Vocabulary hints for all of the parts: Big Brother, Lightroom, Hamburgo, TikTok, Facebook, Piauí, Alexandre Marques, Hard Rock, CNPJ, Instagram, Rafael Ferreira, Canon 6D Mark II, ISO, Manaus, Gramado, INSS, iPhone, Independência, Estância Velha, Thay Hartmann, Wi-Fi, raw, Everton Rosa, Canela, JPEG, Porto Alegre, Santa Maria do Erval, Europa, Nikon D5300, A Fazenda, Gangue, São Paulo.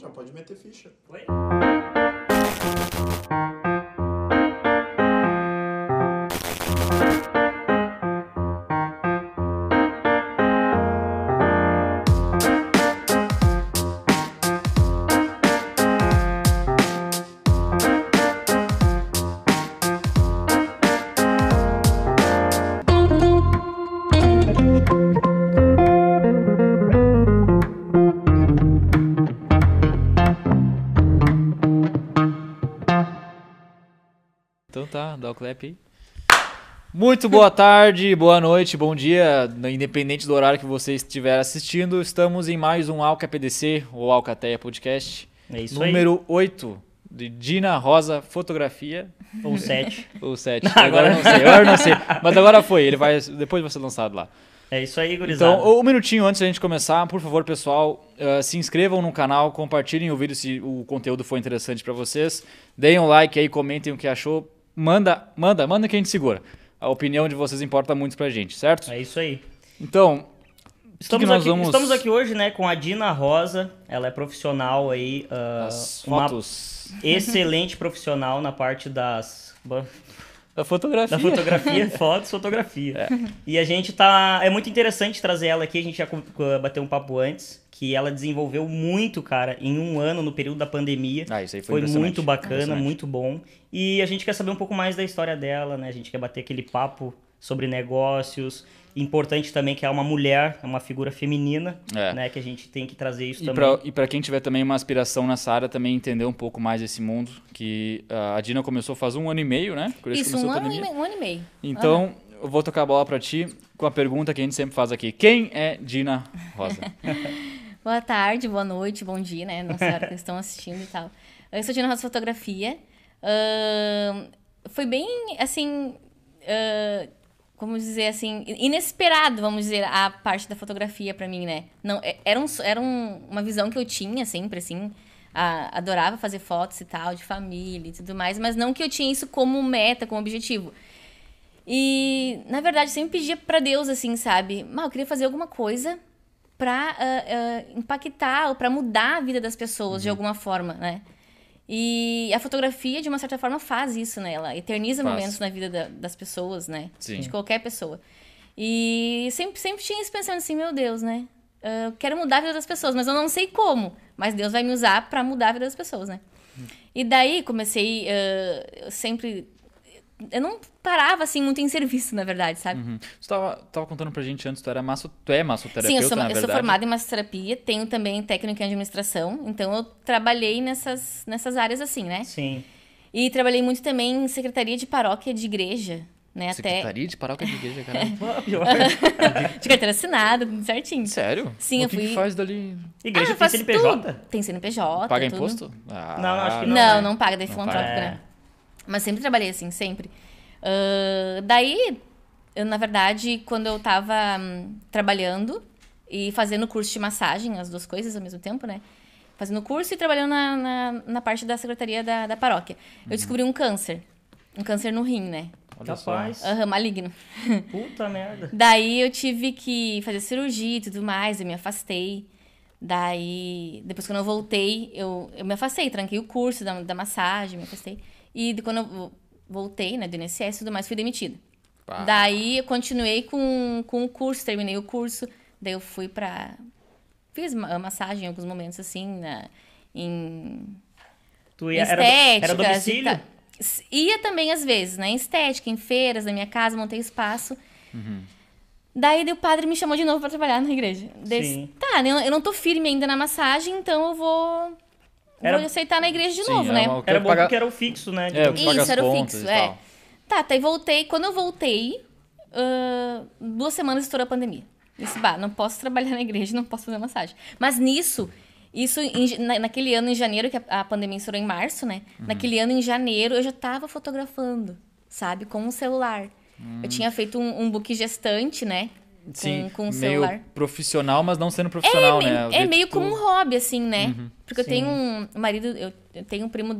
Já pode meter ficha. Play. Tá, dá o clap aí. Muito boa tarde, boa noite, bom dia, independente do horário que você estiver assistindo, estamos em mais um AlcaPDC, ou Alcateia Podcast, é isso número aí. 8, de Dina Rosa Fotografia. Ou 7. Ou 7, agora não sei, mas agora foi, ele vai, depois vai ser lançado lá. É isso aí, gurizada. Então, um minutinho antes da gente começar, por favor, pessoal, se inscrevam no canal, compartilhem o vídeo se o conteúdo for interessante para vocês, deem um like aí, comentem o que achou. Manda que a gente segura. A opinião de vocês importa muito pra gente, certo? É isso aí. Então, estamos aqui hoje, né, com a Dina Rosa. Ela é profissional aí. Uma fotos. Excelente profissional na parte das... Da fotografia, fotos, fotografia. É. E a gente tá... É muito interessante trazer ela aqui. A gente já bateu um papo antes. Que ela desenvolveu muito, cara, em um ano, no período da pandemia. Ah, isso aí foi muito bacana, muito bom. E a gente quer saber um pouco mais da história dela, né? A gente quer bater aquele papo sobre negócios. Importante também que é uma mulher, é uma figura feminina, né? Que a gente tem que trazer isso também. E para quem tiver também uma aspiração nessa área, também entender um pouco mais esse mundo. Que a Dina começou faz um ano e meio, né? Isso, um ano e meio. Então, eu vou tocar a bola para ti com a pergunta que a gente sempre faz aqui. Quem é Dina Rosa? Boa tarde, boa noite, bom dia, né? Não sei a hora que vocês estão assistindo e tal. Eu sou Dina Rosa Fotografia. Foi bem, assim, como dizer, assim, inesperado, vamos dizer, a parte da fotografia pra mim, né? Não, era uma visão que eu tinha sempre, assim. Adorava fazer fotos e tal, de família e tudo mais, mas não que eu tinha isso como meta, como objetivo. E, na verdade, eu sempre pedia pra Deus, assim, sabe? Eu queria fazer alguma coisa pra impactar ou pra mudar a vida das pessoas, de alguma forma, né? E a fotografia, de uma certa forma, faz isso, né? Ela eterniza momentos na vida das pessoas, né? Sim. De qualquer pessoa. E sempre tinha isso pensando assim, meu Deus, né? Eu quero mudar a vida das pessoas, mas eu não sei como. Mas Deus vai me usar pra mudar a vida das pessoas, né? E daí, comecei... Eu não parava, assim, muito em serviço, na verdade, sabe? Uhum. Você tava contando pra gente antes, tu é massoterapeuta, sim, eu sou formada em massoterapia, tenho também técnica em administração, então eu trabalhei nessas áreas assim, né? Sim. E trabalhei muito também em secretaria de paróquia de igreja, né? Secretaria de paróquia de igreja, caralho. De carteira assinada, tudo certinho. Sério? Sim, eu fui... O que faz dali? Igreja tem CNPJ? Tem CNPJ, paga tudo. Imposto? Não, acho que não. Não paga, daí filantrópico, né? Mas sempre trabalhei assim, sempre. Daí, eu, na verdade, quando eu tava trabalhando e fazendo curso de massagem, as duas coisas ao mesmo tempo, né? Fazendo curso e trabalhando na parte da secretaria da paróquia. Eu descobri um câncer. Um câncer no rim, né? Capaz. Maligno. Puta merda. Daí, eu tive que fazer cirurgia e tudo mais, eu me afastei. Daí, depois que eu não voltei, eu me afastei, tranquei o curso da massagem, me afastei. E quando eu voltei, né, do INSS e tudo mais, fui demitida. Pá. Daí eu continuei com o curso, terminei o curso. Daí eu fui pra... Fiz massagem em alguns momentos, assim, estética. Era domicílio? Ia também, às vezes, né? Em estética, em feiras, na minha casa, montei espaço. Uhum. Daí o padre me chamou de novo pra trabalhar na igreja. Disse, tá, eu não tô firme ainda na massagem, então eu vou... Vou aceitar na igreja de novo, né? Era bom porque era o fixo, né? Isso, era o fixo, é. Tá, e voltei. Quando eu voltei, 2 semanas estourou a pandemia. Disse, não posso trabalhar na igreja, não posso fazer massagem. Mas nisso, naquele ano em janeiro, que a pandemia estourou em março, né? Uhum. Naquele ano em janeiro, eu já tava fotografando, sabe? Com um celular. Eu tinha feito um book gestante, né? Sim, com o celular. Meio profissional, mas não sendo profissional, né? É meio como um hobby, assim, né? Uhum. Porque eu tenho um marido... Eu tenho um primo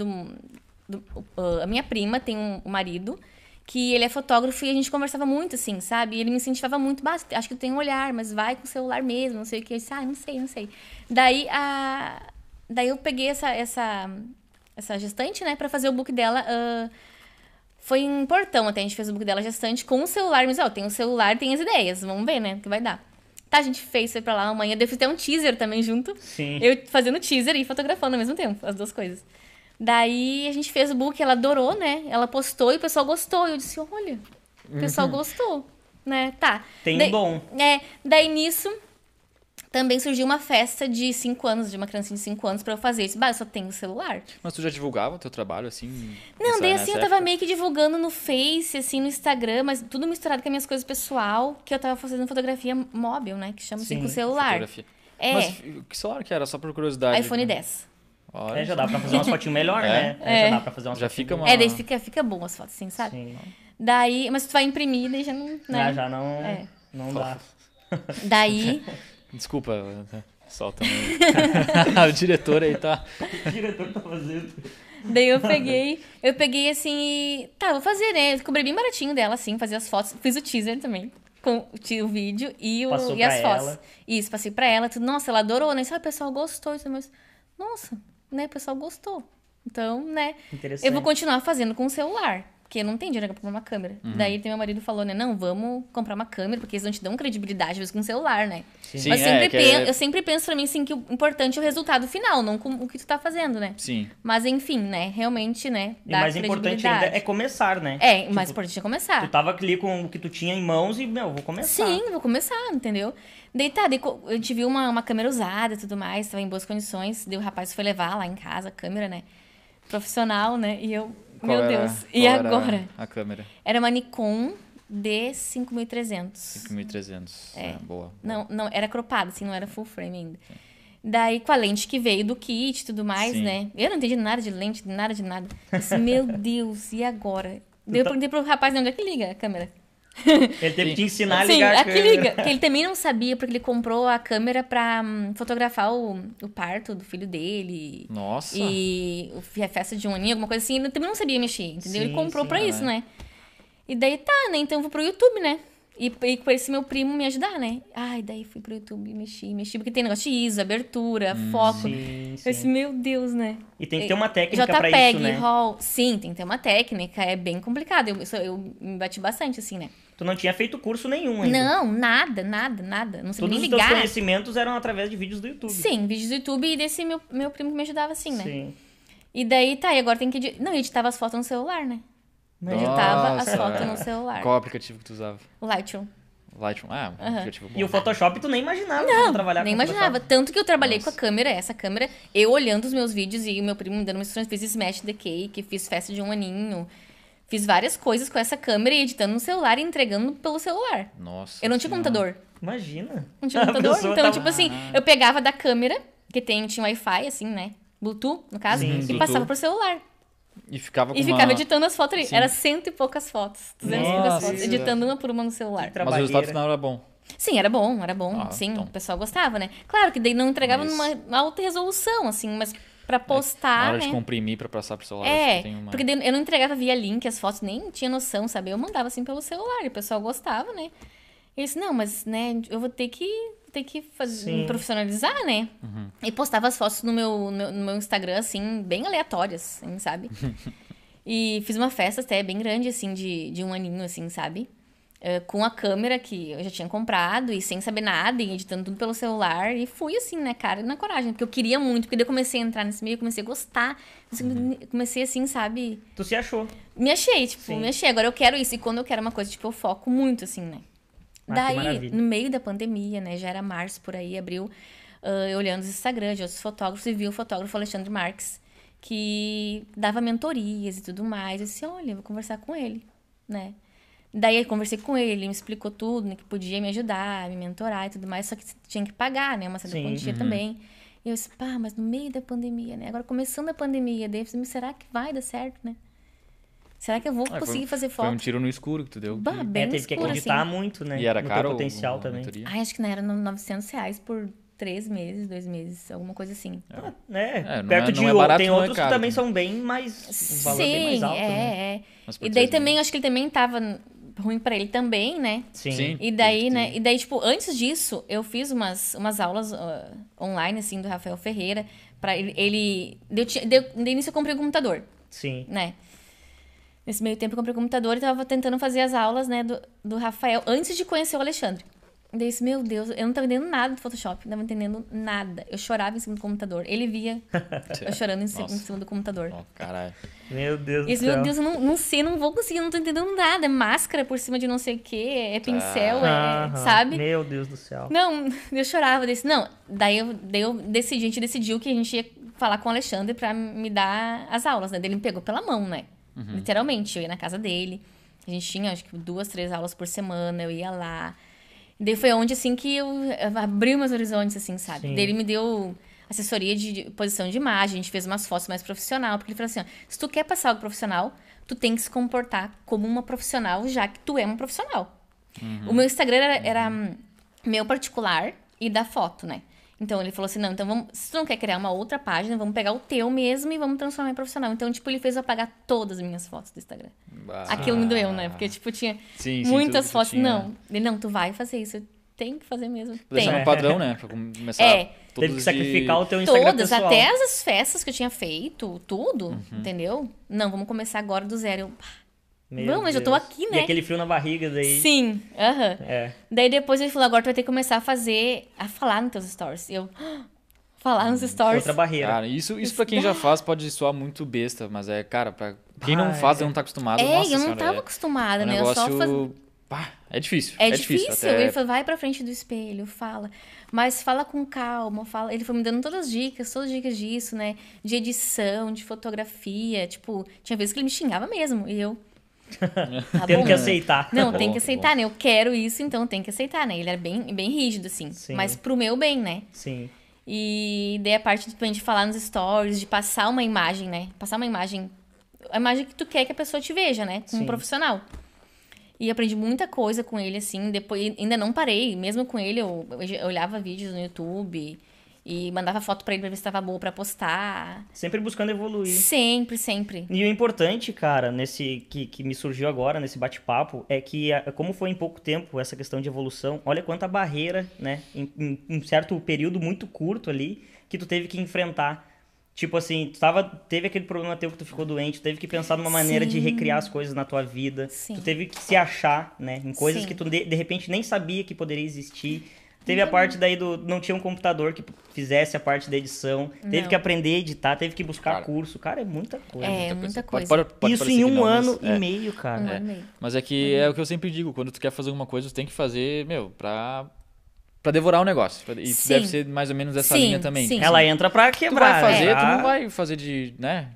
a minha prima tem um marido que ele é fotógrafo e a gente conversava muito, assim, sabe? E ele me incentivava muito. Acho que tu tem um olhar, mas vai com o celular mesmo, não sei o que. Eu disse, não sei. Daí, daí eu peguei essa gestante, né, pra fazer o book dela. Foi em Portão até, a gente fez o book dela gestante com o celular. Mas, ó, tem o celular, tem as ideias, vamos ver, né, o que vai dar. Tá, a gente fez, foi pra lá amanhã. Deve ter um teaser também junto. Sim. Eu fazendo teaser e fotografando ao mesmo tempo, as duas coisas. Daí a gente fez o book, ela adorou, né? Ela postou e o pessoal gostou. Eu disse, olha, o pessoal gostou, né? Tá. Tem daí, bom. É, daí nisso também surgiu uma festa de 5 anos, de uma criancinha de 5 anos pra eu fazer. Eu disse, bah, eu só tenho celular. Mas tu já divulgava o teu trabalho, assim? Não, daí assim, eu tava meio que divulgando no Face, assim, no Instagram, mas tudo misturado com as minhas coisas pessoal, que eu tava fazendo fotografia móvel, né? Que chama-se com celular. Fotografia. É. Mas que celular que era? Só por curiosidade. iPhone X. Olha. É, já dá pra fazer umas fotinhas melhor, né? É. Já dá pra fazer umas fotinhas. Fica uma... É, daí fica bom as fotos, assim, sabe? Sim. Daí, mas tu vai imprimir, daí já não... Né? Ah, já não, não dá. Daí... Desculpa, solta o diretor aí, tá? O diretor tá fazendo. Daí eu peguei assim, tá, vou fazer, né? Eu cobrei bem baratinho dela, assim, fazia as fotos. Fiz o teaser também, com o vídeo e as fotos. Ela. Isso, passei pra ela. Tudo, nossa, ela adorou, né? Ah, o pessoal gostou. Isso, mas, nossa, né? O pessoal gostou. Então, né? Eu vou continuar fazendo com o celular. Porque não tem dinheiro pra comprar uma câmera. Daí meu marido falou, né? Não, vamos comprar uma câmera, porque eles não te dão credibilidade mesmo com um celular, né? Sim. Mas eu sempre penso pra mim, assim, que o importante é o resultado final, não com o que tu tá fazendo, né? Sim. Mas enfim, né? Realmente, né? E mais importante ainda é começar, né? É, o mais importante é começar. Tu tava ali com o que tu tinha em mãos e, meu, vou começar. Sim, vou começar, entendeu? Daí eu tive uma câmera usada e tudo mais, tava em boas condições. Daí o rapaz foi levar lá em casa a câmera, né? Profissional, né? E eu... Qual Meu Deus, e agora? A câmera. Era uma Nikon D5300. 5300, é. Boa. Não, era cropada, assim, não era full frame ainda. Sim. Daí com a lente que veio do kit e tudo mais, Sim. né? Eu não entendi nada de lente, nada de nada. Eu disse, meu Deus, e agora? Eu perguntei pro rapaz, onde é que liga a câmera? Ele teve que ensinar a ligar a câmera. Liga. Que ele também não sabia, porque ele comprou a câmera pra fotografar o parto do filho dele. Nossa. E a festa de um aninho, alguma coisa assim. Ele também não sabia mexer, entendeu? Sim, ele comprou pra isso, né? E daí tá, né? Então eu vou pro YouTube, né? E com esse meu primo me ajudar, né? Ai, daí fui pro YouTube e mexi. Porque tem negócio de ISO, abertura, foco. Sim. Eu disse, meu Deus, né? E tem que ter uma técnica pra isso, né? JPEG, raw. Sim, tem que ter uma técnica. É bem complicado. Eu me bati bastante, assim, né? Tu não tinha feito curso nenhum ainda. Não, nada. Não sabia nem ligar. Todos os teus conhecimentos eram através de vídeos do YouTube. Sim, vídeos do YouTube e desse meu primo que me ajudava, assim, né? Sim. E daí, tá, e agora tem que... Não, eu editava as fotos no celular, né? Eu editava as fotos no celular. Qual aplicativo que tu usava? O Lightroom. Lightroom, um aplicativo bom. E o Photoshop tu nem imaginava trabalhar com Photoshop. Nem imaginava. Tanto que eu trabalhei com a câmera, essa câmera, eu olhando os meus vídeos e o meu primo me dando instruções, fiz Smash the Cake, fiz festa de um aninho... Fiz várias coisas com essa câmera e editando no celular e entregando pelo celular. Nossa. Eu não tinha computador. Imagina. Não tinha computador. Então, tipo assim, eu pegava da câmera, que tinha Wi-Fi, assim, né? Bluetooth, no caso. Sim, e Bluetooth. Passava pro celular. E ficava com ficava editando as fotos. Sim. Era 100 e poucas fotos. 200 e poucas fotos. Editando uma por uma no celular. Mas o resultado final era bom. Sim, era bom. Sim, então. O pessoal gostava, né? Claro que daí não entregava numa alta resolução, assim, mas... Pra postar, na hora de comprimir pra passar pro celular. Porque eu não entregava via link as fotos, nem tinha noção, sabe? Eu mandava assim pelo celular, e o pessoal gostava, né? Eu disse, não, mas, né, eu vou ter que fazer, profissionalizar, né? Uhum. E postava as fotos no meu Instagram, assim, bem aleatórias, assim, sabe? E fiz uma festa até bem grande, assim, de um aninho, assim, sabe? Com a câmera que eu já tinha comprado e sem saber nada, e editando tudo pelo celular. E fui assim, né, cara, na coragem. Porque eu queria muito, porque daí eu comecei a entrar nesse meio, comecei a gostar. Comecei assim, sabe... Tu se achou. Me achei, tipo, Sim. me achei. Agora eu quero isso. E quando eu quero uma coisa, tipo, eu foco muito, assim, né. Daí, no meio da pandemia, né, já era março, por aí, abril, eu olhando os Instagram de outros fotógrafos e vi o fotógrafo Alexandre Marques, que dava mentorias e tudo mais. Eu disse, olha, vou conversar com ele, né. Daí eu conversei com ele, ele me explicou tudo, né, que podia me ajudar, me mentorar e tudo mais, só que tinha que pagar, né, uma certa quantia também. E eu disse, pá, mas no meio da pandemia, né, agora começando a pandemia, daí eu disse, será que vai dar certo, né? Será que eu vou conseguir fazer foto? Foi um tiro no escuro que tu deu. Bah, bem teve escuro, que acreditar assim. Muito, né? E era caro o potencial também. Ai, acho que não, era R$900 por 3 meses, 2 meses, alguma coisa assim. Perto de outro, tem outros que também são bem mais, um valor bem mais alto. E daí também, acho que ele também tava... ruim pra ele também, né? Sim. E daí, né? E daí, tipo, antes disso, eu fiz umas aulas online, assim, do Rafael Ferreira, Pra ele de início eu comprei um computador. Sim. Né? Nesse meio tempo eu comprei um computador e tava tentando fazer as aulas, né, do Rafael, antes de conhecer o Alexandre. Daí eu disse, meu Deus, eu não tava entendendo nada do Photoshop, não tava entendendo nada. Eu chorava em cima do computador. Ele via eu chorando em cima do computador. Oh, caralho. Meu Deus do céu. Meu Deus, eu não sei, não vou conseguir, não tô entendendo nada. É máscara por cima de não sei o quê, é pincel, sabe? Meu Deus do céu. Não, eu chorava. Disse, não, daí eu decidi, a gente decidiu que a gente ia falar com o Alexandre pra me dar as aulas, né? Daí ele me pegou pela mão, né? Uhum. Literalmente, eu ia na casa dele. A gente tinha, acho que 2, 3 aulas por semana, eu ia lá. Daí foi onde, assim, que eu abri meus horizontes, assim, sabe? Sim. Daí ele me deu assessoria de posição de imagem, a gente fez umas fotos mais profissional, porque ele falou assim, ó, se tu quer passar algo profissional, tu tem que se comportar como uma profissional, já que tu é uma profissional. Uhum. O meu Instagram era meu particular e da foto, né? Então, ele falou assim, não, então vamos, se tu não quer criar uma outra página, vamos pegar o teu mesmo e vamos transformar em profissional. Então, tipo, ele fez eu apagar todas as minhas fotos do Instagram. Bah. Aquilo me doeu, né? Porque, tipo, tinha muitas fotos. Tinha. Não, ele, não, tu vai fazer isso, tem que fazer mesmo. Deixar um padrão, né? Pra começar teve que sacrificar o teu Instagram todas, pessoal. Até as festas que eu tinha feito, tudo, entendeu? Não, vamos começar agora do zero. Eu... Não, mas eu tô aqui, né? E aquele frio na barriga daí. Sim, É. Daí depois ele falou, agora tu vai ter que começar a falar nos teus stories. E eu, falar nos stories. Outra barreira. Cara, isso pra quem já faz pode soar muito besta, mas cara, pra quem não faz e não tá acostumado. Nossa, eu não tava acostumada, né? Negócio... Eu só fazia... É difícil. É difícil. Até... Ele falou, vai pra frente do espelho, fala. Mas fala com calma, fala. Ele foi me dando todas as dicas disso, né? De edição, de fotografia. Tipo, tinha vezes que ele me xingava mesmo. E eu... Tá tem que aceitar. Não, tem que aceitar, né? Eu quero isso, então tem que aceitar, né? Ele era bem, bem rígido, assim. Sim. Mas pro meu bem, né? Sim. E daí a parte de falar nos stories, de passar uma imagem, né? Passar uma imagem... A imagem que tu quer que a pessoa te veja, né? Como um profissional. E aprendi muita coisa com ele, assim. Depois, ainda não parei. Mesmo com ele, eu olhava vídeos no YouTube... E mandava foto pra ele pra ver se tava boa pra postar. Sempre buscando evoluir. Sempre, sempre. E o importante, cara, nesse que me surgiu agora, nesse bate-papo, é que como foi em pouco tempo essa questão de evolução, olha quanta barreira, né? Em certo período muito curto ali, que tu teve que enfrentar. Tipo assim, teve aquele problema teu que tu ficou doente, tu teve que pensar numa maneira de recriar as coisas na tua vida. Sim. Tu teve que se achar, né? Em coisas que tu de repente nem sabia que poderia existir. Teve a parte daí não tinha um computador que fizesse a parte da edição. Não. Teve que aprender a editar, teve que buscar curso. Cara, é muita coisa. É muita coisa. Pode isso em um ano e meio, cara. Um ano e meio. Mas é que é o que eu sempre digo. Quando tu quer fazer alguma coisa, tu tem que fazer, pra devorar o negócio. E tu deve ser mais ou menos essa linha também. Sim. Ela entra pra quebrar. Tu vai fazer, tu não vai fazer de, né?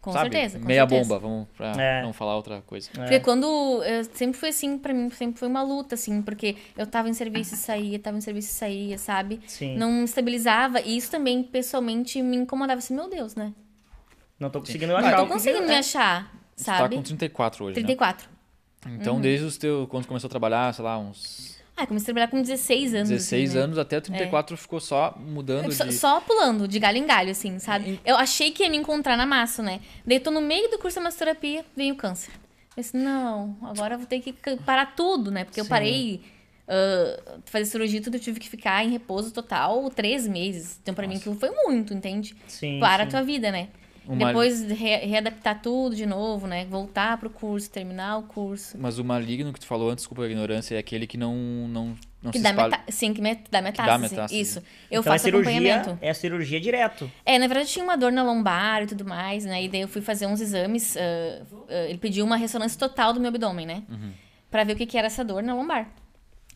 Com certeza. Meia bomba, vamos pra não falar outra coisa. Porque quando... Sempre foi assim, pra mim, sempre foi uma luta, assim, porque eu tava em serviço e saía, sabe? Sim. Não estabilizava, e isso também, pessoalmente, me incomodava, assim, meu Deus, né? Não tô conseguindo me achar. Não tô conseguindo me achar, sabe? Você tá com 34 hoje, 34. Né? Então, desde os teus... Quando começou a trabalhar, sei lá, uns... comecei a trabalhar com 16 anos. 16 assim, né? anos, até 34 ficou só mudando de... Só pulando, de galho em galho, assim, sabe? Eu achei que ia me encontrar na massa, né? Daí tô no meio do curso de massoterapia, veio o câncer. Eu disse, não, agora eu vou ter que parar tudo, né? Porque eu parei fazer cirurgia, tudo, eu tive que ficar em repouso total 3 meses. Então pra mim aquilo foi muito, entende? Sim, para a tua vida, né? Depois readaptar tudo de novo, né? Voltar pro curso, terminar o curso. Mas o maligno que tu falou antes, desculpa a ignorância, é aquele que não que se espalha. Sim, que dá metástase. Isso. Eu faço acompanhamento. É a cirurgia direto. Na verdade, eu tinha uma dor na lombar e tudo mais, né? E daí eu fui fazer uns exames. Ele pediu uma ressonância total do meu abdômen, né? Uhum. Pra ver o que era essa dor na lombar.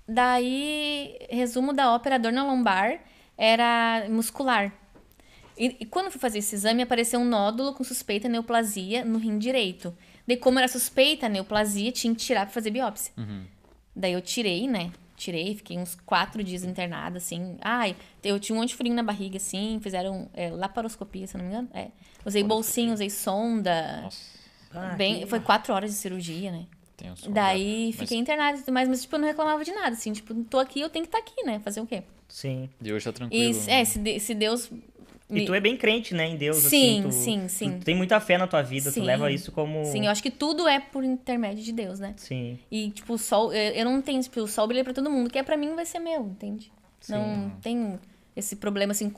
Daí, resumo da ópera, a dor na lombar era muscular. E quando eu fui fazer esse exame, apareceu um nódulo com suspeita neoplasia no rim direito. Daí, como era suspeita neoplasia, tinha que tirar pra fazer biópsia. Uhum. Daí eu tirei, né? Fiquei uns 4 dias internada, assim. Ai, eu tinha um monte de furinho na barriga, assim. Fizeram laparoscopia, se eu não me engano. Usei bolsinho, usei sonda. Nossa. Foi 4 horas de cirurgia, né? Daí fiquei internada e tudo mais, mas tipo, eu não reclamava de nada, assim. Tipo, tô aqui, eu tenho que estar aqui, né? Fazer o quê? Sim. Deus tá tranquilo. E, se Deus... E tu é bem crente, né, em Deus, assim. Sim. Tu tem muita fé na tua vida, tu leva isso como... Sim, eu acho que tudo é por intermédio de Deus, né? Sim. E, tipo, o sol... Eu não tenho, tipo, o sol brilha pra todo mundo. O que é pra mim vai ser meu, entende? Sim. Não tem... esse problema, assim,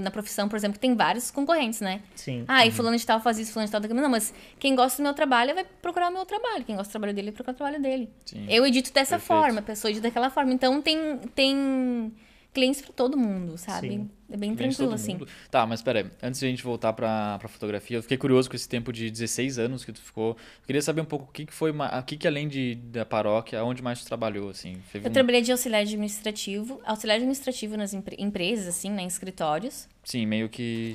na profissão, por exemplo, que tem vários concorrentes, né? Sim. Ah, e fulano de tal faz isso, fulano de tal... Não, mas quem gosta do meu trabalho vai procurar o meu trabalho. Quem gosta do trabalho dele vai procurar o trabalho dele. Sim. Eu edito dessa forma, a pessoa edita daquela forma. Então, tem clientes pra todo mundo, sabe? Sim. É bem tranquilo, assim. Mundo. Tá, mas peraí, antes de a gente voltar pra fotografia, eu fiquei curioso com esse tempo de 16 anos que tu ficou. Eu queria saber um pouco o que foi, o que além da paróquia, onde mais tu trabalhou, assim? Eu trabalhei de auxiliar administrativo nas empresas, assim, né, em escritórios. Sim, meio que...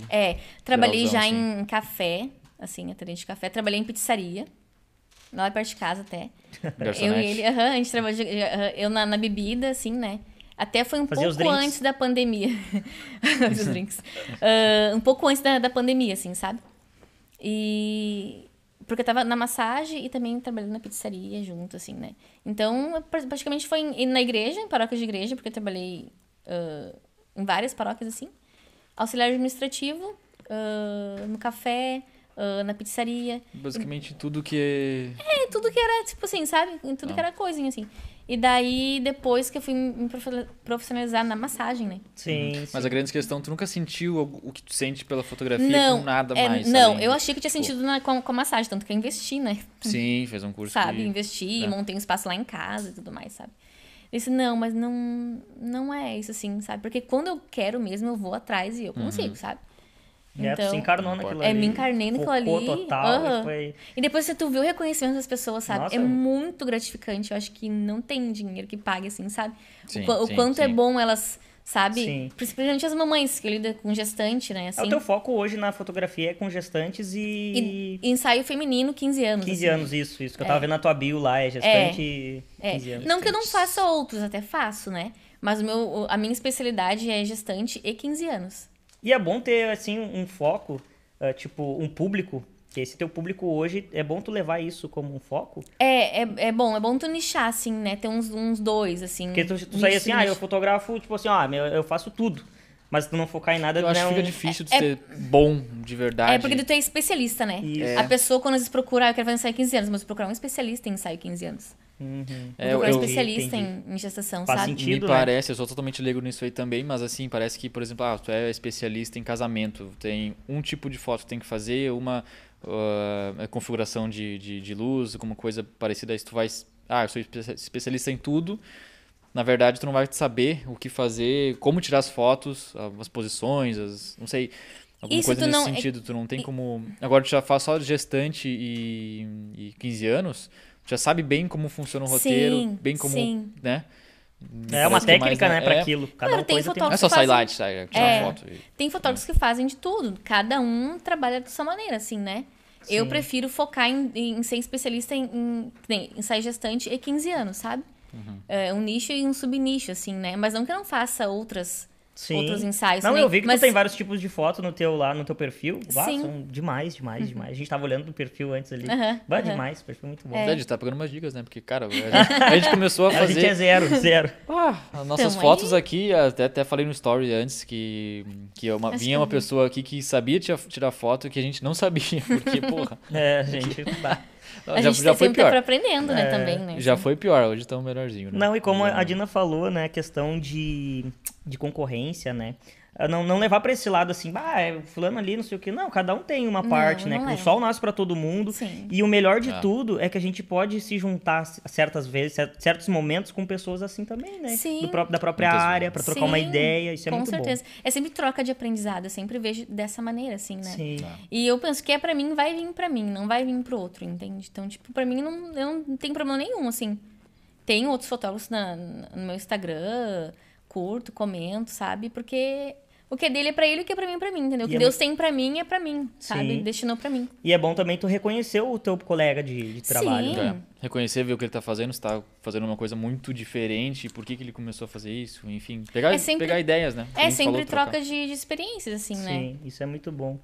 trabalhei geralzão, já assim, em café, assim, atendente de café. Trabalhei em pizzaria, lá perto de casa até. Eu e ele, a gente trabalhou, eu na bebida, assim, né? Até foi um pouco antes da pandemia. Os drinks. Um pouco antes da pandemia, assim, sabe? E... Porque eu tava na massagem e também trabalhando na pizzaria junto, assim, né? Então, praticamente foi na igreja, em paróquias de igreja, porque eu trabalhei em várias paróquias, assim. Auxiliar administrativo, no café... na pizzaria. Basicamente tudo que... tudo que era, tipo assim, sabe? Tudo que era coisinha, assim. E daí, depois que eu fui me profissionalizar na massagem, né? Sim. Mas a grande questão, tu nunca sentiu o que tu sente pela fotografia com nada mais? Não, eu achei que eu tinha sentido com a massagem, tanto que eu investi, né? Sim, fez um curso. Sabe, investi, montei um espaço lá em casa e tudo mais, sabe? Eu disse, não, mas não é isso, assim, sabe? Porque quando eu quero mesmo, eu vou atrás e eu consigo, sabe? Então, se encarnou naquilo ali. Me encarnei naquilo ali. Total, foi... E depois tu vê o reconhecimento das pessoas, sabe? Nossa, é muito gratificante. Eu acho que não tem dinheiro que pague, assim, sabe? Sim, o quanto é bom elas, sabe? Sim. Principalmente as mamães que lidam com gestante, né? Assim. O teu foco hoje na fotografia é com gestantes e ensaio feminino, 15 anos. 15 assim. Anos, isso. Que eu tava vendo na tua bio lá, é gestante 15 anos. Não que eu não faça outros, até faço, né? Mas a minha especialidade é gestante e 15 anos. E é bom ter, assim, um foco, tipo, um público, que esse teu público hoje, é bom tu levar isso como um foco? É bom tu nichar, assim, né, ter uns dois, assim. Porque tu sair assim, eu fotografo, tipo assim, eu faço tudo, mas tu não focar em nada... Eu acho que fica difícil de ser bom, de verdade. É porque tu é especialista, né? É. A pessoa, quando às vezes procura, eu quero fazer ensaio 15 anos, mas procurar um especialista em ensaio 15 anos. Eu especialista em gestação, faz sabe? Sentido, me parece, eu sou totalmente leigo nisso aí também, mas assim, parece que, por exemplo, tu é especialista em casamento, tem um tipo de foto que tem que fazer, uma configuração de luz, alguma coisa parecida, aí tu vai, eu sou especialista em tudo, na verdade tu não vai saber o que fazer, como tirar as fotos, as posições, não sei... Alguma isso, coisa nesse sentido, tu não tem como... Agora tu já faz só gestante e 15 anos, tu já sabe bem como funciona o roteiro, bem como... Sim. Né? É uma técnica, né, pra aquilo. Cada um coisa tem... Não é só highlight, sabe? Tirar foto. Tem fotógrafos que fazem de tudo, cada um trabalha da sua maneira, assim, né? Sim. Eu prefiro focar em ser especialista em ensaio gestante e 15 anos, sabe? Uhum. Um nicho e um subnicho, assim, né? Mas não que eu não faça outras... Sim. Outros ensaios. Não, eu vi que tu tem vários tipos de foto no teu perfil. São demais. A gente tava olhando o perfil antes ali. Demais, perfil muito bom. A gente tá pegando umas dicas, né? Porque, cara, a gente começou a fazer... A gente é zero. As nossas fotos aqui, até falei no story antes que vinha uma pessoa aqui que sabia tirar foto que a gente não sabia, porque, porra... gente... A gente foi pior. Tá aprendendo, né, também, né? Já foi pior, hoje estão melhorzinho, né? Não, e como a Dina falou, né, a questão de concorrência, né? Não levar pra esse lado assim, fulano ali, não sei o quê. Não, cada um tem uma parte, né? O sol nasce pra todo mundo. Sim. E o melhor de tudo é que a gente pode se juntar certas vezes, certos momentos com pessoas assim também, né? Sim. Da própria área, pra trocar uma ideia. Isso é muito bom. Com certeza. É sempre troca de aprendizado, eu sempre vejo dessa maneira, assim, né? Sim. E eu penso que pra mim, vai vir pra mim, não vai vir pro outro, entende? Então, tipo, pra mim, eu não tenho problema nenhum, assim. Tem outros fotógrafos no meu Instagram, curto, comento, sabe? Porque... O que é dele é pra ele, o que é pra mim, entendeu? O que Deus tem pra mim é pra mim, sabe? Sim. Destinou pra mim. E é bom também tu reconhecer o teu colega de trabalho. Sim. Reconhecer, ver o que ele tá fazendo, se tá fazendo uma coisa muito diferente, por que ele começou a fazer isso, enfim. Pegar ideias, né? É sempre troca de experiências, assim, né? Sim, isso é muito bom.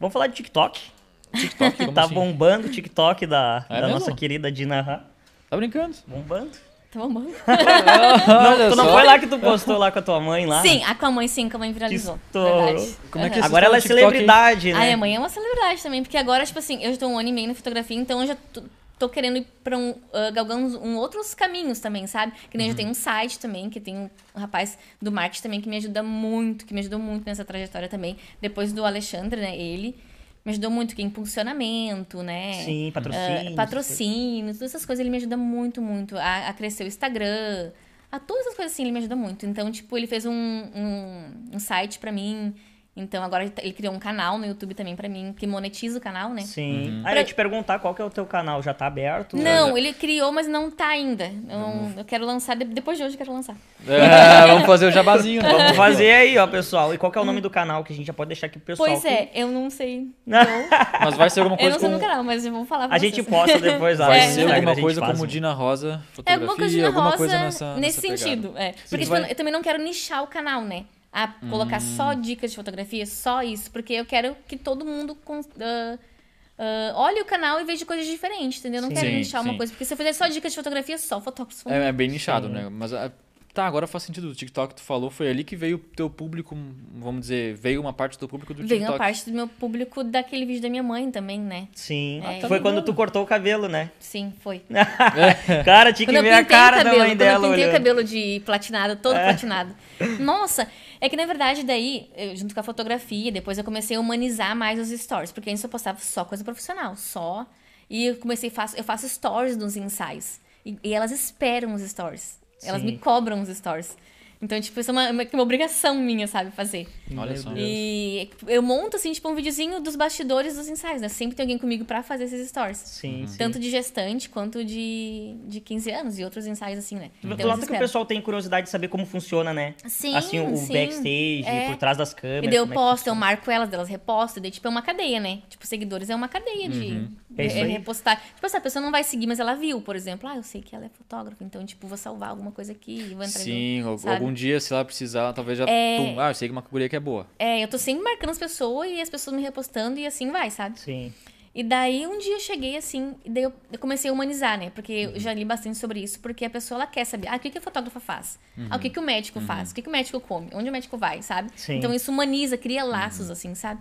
Vamos falar de TikTok? TikTok tá bombando o TikTok da nossa querida Dina. Tá brincando? Bombando. Tá bombando. Tu não foi lá que tu postou lá com a tua mãe lá? Sim, com a mãe viralizou. Verdade. Como é que agora ela é celebridade, né? A minha mãe é uma celebridade também, porque agora, tipo assim, eu já tô um ano e meio na fotografia, então eu já tô querendo ir pra um... galgando outros caminhos também, sabe? Que nem eu já tenho um site também, que tem um rapaz do marketing também que me ajuda muito, que me ajudou muito nessa trajetória também. Depois do Alexandre, né? Ele me ajudou muito, que é impulsionamento, né? Sim, patrocínio. Patrocínio, todas essas coisas. Ele me ajuda muito, muito a crescer o Instagram, a todas essas coisas assim, ele me ajuda muito. Então, tipo, ele fez um site pra mim. Então, agora ele criou um canal no YouTube também pra mim, que monetiza o canal, né? Sim. Aí eu ia te perguntar qual que é o teu canal, já tá aberto? Não, ele criou, mas não tá ainda. Eu quero lançar, depois de hoje eu quero lançar. É, vamos fazer o jabazinho. Vamos fazer aí, ó, pessoal. E qual que é o nome do canal, que a gente já pode deixar aqui pro pessoal? Pois é, eu não sei. Não. Mas vai ser alguma coisa... Eu não sei no canal, mas eu vou falar pra vocês. A gente posta depois lá. Vai ser alguma coisa como Dina Rosa, fotografia, alguma coisa nesse sentido. É. Porque eu também não quero nichar o canal, né? A colocar só dicas de fotografia, só isso. Porque eu quero que todo mundo olhe o canal e veja coisas diferentes, entendeu? Não quero nichar uma coisa. Porque se eu fizer só dicas de fotografia, só fotógrafo. É bem nichado, né? Mas tá, agora faz sentido. O TikTok que tu falou, foi ali que veio o teu público, vamos dizer, veio uma parte do público do TikTok. Veio uma parte do meu público daquele vídeo da minha mãe também, né? Sim. É, foi quando tu cortou o cabelo, né? Sim, foi. Cara, tinha que ver a cara cabelo, da mãe dela. Eu pintei o cabelo de platinado, todo platinado. Nossa, é que na verdade daí, junto com a fotografia, depois eu comecei a humanizar mais os stories. Porque antes eu postava só coisa profissional, só. E eu comecei, eu faço stories nos ensaios. E elas esperam os stories. Elas me cobram os stories. Então, tipo, isso é uma obrigação minha, sabe, fazer. Olha só. E eu monto, assim, tipo, um videozinho dos bastidores dos ensaios, né? Sempre tem alguém comigo pra fazer esses stories. Sim, sim. Tanto de gestante quanto de 15 anos e outros ensaios, assim, né? Então, do lado que o pessoal tem curiosidade de saber como funciona, né? Sim, assim, o backstage, por trás das câmeras. E daí eu posto, eu marco elas repostam. Daí, tipo, é uma cadeia, né? Tipo, seguidores é uma cadeia de repostar. Tipo, essa pessoa não vai seguir, mas ela viu, por exemplo. Ah, eu sei que ela é fotógrafa, então, tipo, vou salvar alguma coisa aqui e vou entrar. Sim, algum dia, se ela precisar, talvez já... eu sei que uma guria que é boa. É, eu tô sempre marcando as pessoas e as pessoas me repostando e assim vai, sabe? Sim. E daí, um dia eu cheguei assim, e daí eu comecei a humanizar, né? Porque eu já li bastante sobre isso, porque a pessoa, ela quer saber, o que a fotógrafa faz? O que o médico faz? O que o médico come? Onde o médico vai, sabe? Sim. Então, isso humaniza, cria laços, assim, sabe?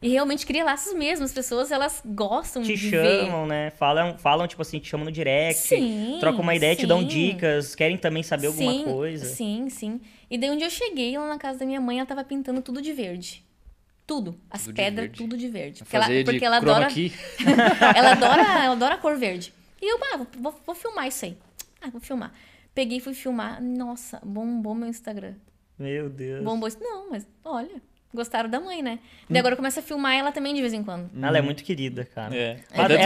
E realmente cria laços mesmo. As pessoas, elas gostam de ver. Te chamam, né? Falam, tipo assim, te chamam no direct. Sim, trocam uma ideia, te dão dicas. Querem também saber alguma coisa. Sim, sim. E daí, um dia eu cheguei lá na casa da minha mãe, ela tava pintando tudo de verde. Tudo. As pedras, tudo de verde. Porque ela adora... Ela adora a cor verde. E eu, vou filmar isso aí. Vou filmar. Peguei e fui filmar. Nossa, bombou meu Instagram. Meu Deus. Bombou. Não, mas olha... Gostaram da mãe, né? E agora começa a filmar ela também de vez em quando. Ela é muito querida, cara. É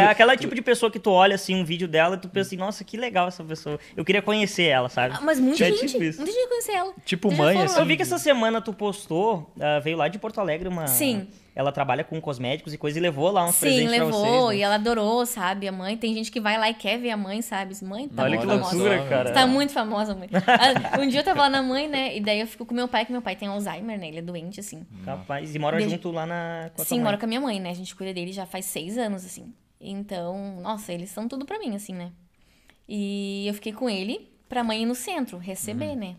aquela tipo de pessoa que tu olha, assim, um vídeo dela e tu pensa assim, nossa, que legal essa pessoa. Eu queria conhecer ela, sabe? Mas muita gente queria conhecer ela. Tipo mãe, assim. Eu vi que essa semana tu postou, veio lá de Porto Alegre uma... Sim. Ela trabalha com cosméticos e coisa e levou lá uns presentes pra vocês. Sim, levou, né? E ela adorou, sabe? A mãe, tem gente que vai lá e quer ver a mãe, sabe? Mãe, tá muito famosa. Olha que loucura, cara. Tá muito famosa, mãe. Um dia eu tava lá na mãe, né? E daí eu fico com meu pai, que meu pai tem Alzheimer, né? Ele é doente, assim. Capaz. E mora junto lá na... Sim, mora com a minha mãe, né? A gente cuida dele já faz 6 anos, assim. Então, nossa, eles são tudo pra mim, assim, né? E eu fiquei com ele pra mãe ir no centro, receber, né?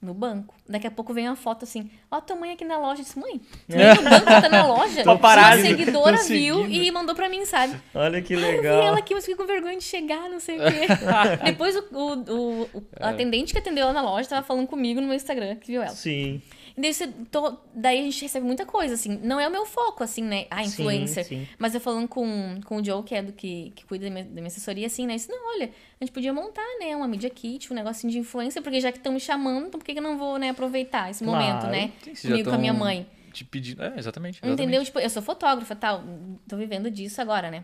No banco. Daqui a pouco vem uma foto assim, ó, tua mãe aqui na loja. Eu disse, mãe, tu vem no banco, tá na loja. Uma seguidora viu e mandou pra mim, sabe? Olha que legal. Eu vi ela aqui, mas fiquei com vergonha de chegar, não sei o quê. Depois o atendente que atendeu ela na loja tava falando comigo no meu Instagram, que viu ela. Sim. E daí, daí a gente recebe muita coisa, assim. Não é o meu foco, assim, né? A influencer. Sim. Mas eu falando com o Joe, que é do que cuida da minha assessoria, assim, né? Eu disse, não, olha, a gente podia montar, né? Uma media kit, um negocinho de influencer, porque já que estão me chamando, então por que eu não vou, né, aproveitar esse momento, né? Comigo, com a minha mãe. Te pedindo. É, exatamente. Entendeu? Tipo, eu sou fotógrafa e tal. Tô vivendo disso agora, né?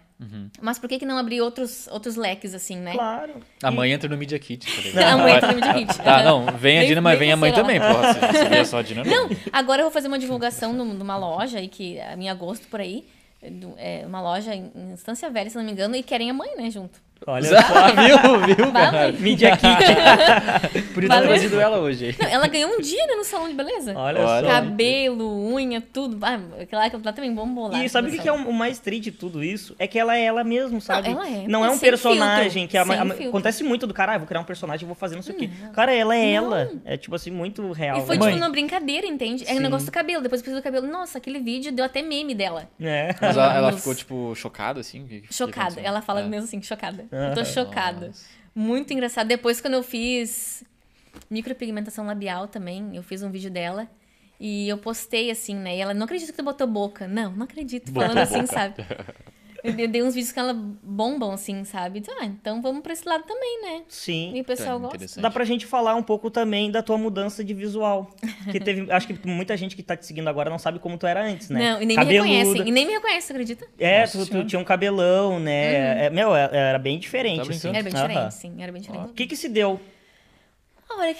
Mas por que não abrir outros leques, assim, né? Claro. A mãe entra no Media Kit. A mãe entra no Media Kit. Tá, não. Vem a Dina, mas vem a mãe também, pô. Você vê só a Dina. Não, agora eu vou fazer uma divulgação numa loja aí, que é em agosto, por aí. Uma loja em Estância Velha, se não me engano, e querem a mãe, né, junto. Olha só, viu, cara? Media Kit. Podia ter trazido ela hoje. Não, ela ganhou um dia, né, no salão de beleza. Olha só. Cabelo, unha, tudo. Ah, aquela que ela também bombolada. E sabe o que é o mais triste de tudo isso? É que ela é ela mesmo, sabe? Não, ela é. Não é um personagem filtro, que acontece muito do cara, ah, vou criar um personagem, vou fazer não sei o quê. Cara, ela é ela. É tipo assim, muito real. E foi tipo uma brincadeira, entende? É o negócio do cabelo, depois precisa do cabelo. Nossa, aquele vídeo deu até meme dela. É. Mas ela ficou, tipo, chocada, assim? Chocada. Ela fala mesmo assim, chocada. Eu tô chocada. Nossa. Muito engraçado. Depois, quando eu fiz micropigmentação labial também, eu fiz um vídeo dela e eu postei assim, né? E ela, não acredito que tu botou boca. Não acredito. Falando assim, sabe? Eu dei uns vídeos que ela bombam, assim, sabe? Então vamos pra esse lado também, né? Sim. E o pessoal gosta. Dá pra gente falar um pouco também da tua mudança de visual. Que teve, acho que muita gente que tá te seguindo agora não sabe como tu era antes, né? Não, e nem cabeluda. Me reconhecem. E nem me reconhece, acredita? É, nossa, tu tinha um cabelão, né? Uhum. Era bem diferente, assim. Era bem diferente, sim. Era bem diferente. O que se deu?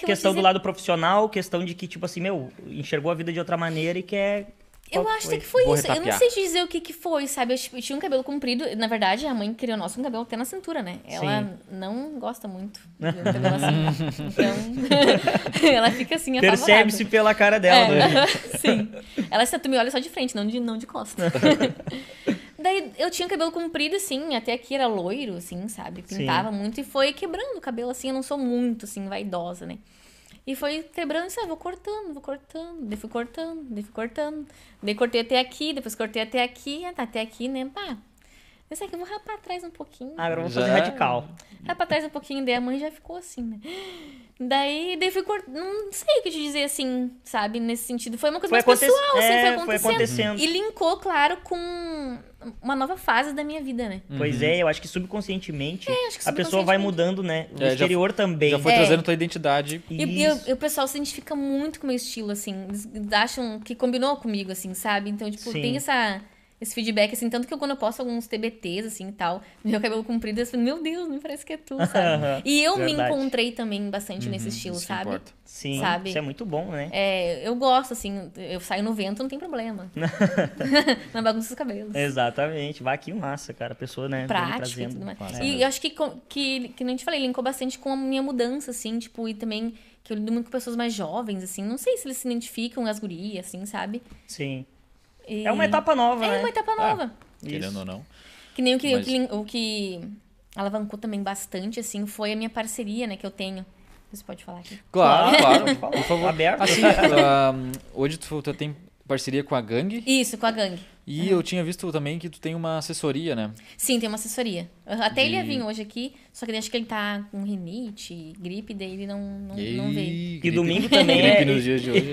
Questão do lado profissional, questão de que, tipo assim, enxergou a vida de outra maneira e quer... Eu acho que foi isso. Eu não sei te dizer o que foi, sabe? Eu tinha um cabelo comprido. Na verdade, a mãe criou nosso um cabelo até na cintura, né? Ela não gosta muito de um cabelo assim. Então, ela fica assim, apavorada. Percebe-se pela cara dela. Né? Sim. Ela se me olha só de frente, não de costas. Daí, eu tinha um cabelo comprido, assim, até aqui era loiro, assim, sabe? Pintava muito e foi quebrando o cabelo, assim. Eu não sou muito, assim, vaidosa, né? E foi quebrando isso, vou cortando, daí fui cortando. Daí cortei até aqui, depois cortei até aqui, até aqui, né? Pá, isso aqui eu vou rapar atrás um pouquinho. Agora eu vou fazer radical. Rapar atrás um pouquinho, daí a mãe já ficou assim, né? Daí fui cortando, não sei o que te dizer assim, sabe? Nesse sentido, foi uma coisa mais pessoal, assim, foi acontecendo. E linkou, claro, com uma nova fase da minha vida, né? Pois é, eu acho que subconscientemente a pessoa vai mudando, né? O exterior também. Já foi trazendo tua identidade. E o pessoal se identifica muito com o meu estilo, assim. Eles acham que combinou comigo, assim, sabe? Então, tipo, tem esse feedback, assim. Tanto que quando eu posto alguns TBTs, assim, e tal, meu cabelo comprido, eu falo, meu Deus, me parece que é tu, sabe? E eu me encontrei também bastante nesse estilo, sabe? Importa. Sim, sabe? Isso é muito bom, né? É, eu gosto, assim, eu saio no vento, não tem problema. Não bagunça os cabelos. Exatamente, vai aqui massa, cara, a pessoa, né? Prática e tudo mais. E eu acho que nem te falei, linkou bastante com a minha mudança, assim, tipo, e também... Que eu lido muito com pessoas mais jovens, assim, não sei se eles se identificam as gurias, assim, sabe? Sim. É uma etapa nova, né? É uma etapa nova. Querendo ou não. Que nem o que alavancou também bastante, assim, foi a minha parceria, né, que eu tenho. Você pode falar aqui? Claro, pode falar. Por favor. Aberto. Assim, hoje tu tem parceria com a Gangue. Isso, com a Gangue. E eu tinha visto também que tu tem uma assessoria, né? Sim, tem uma assessoria. Até ele ia vir hoje aqui, só que acho que ele tá com rinite, gripe, daí ele não veio. E domingo também gripe nos dias de hoje.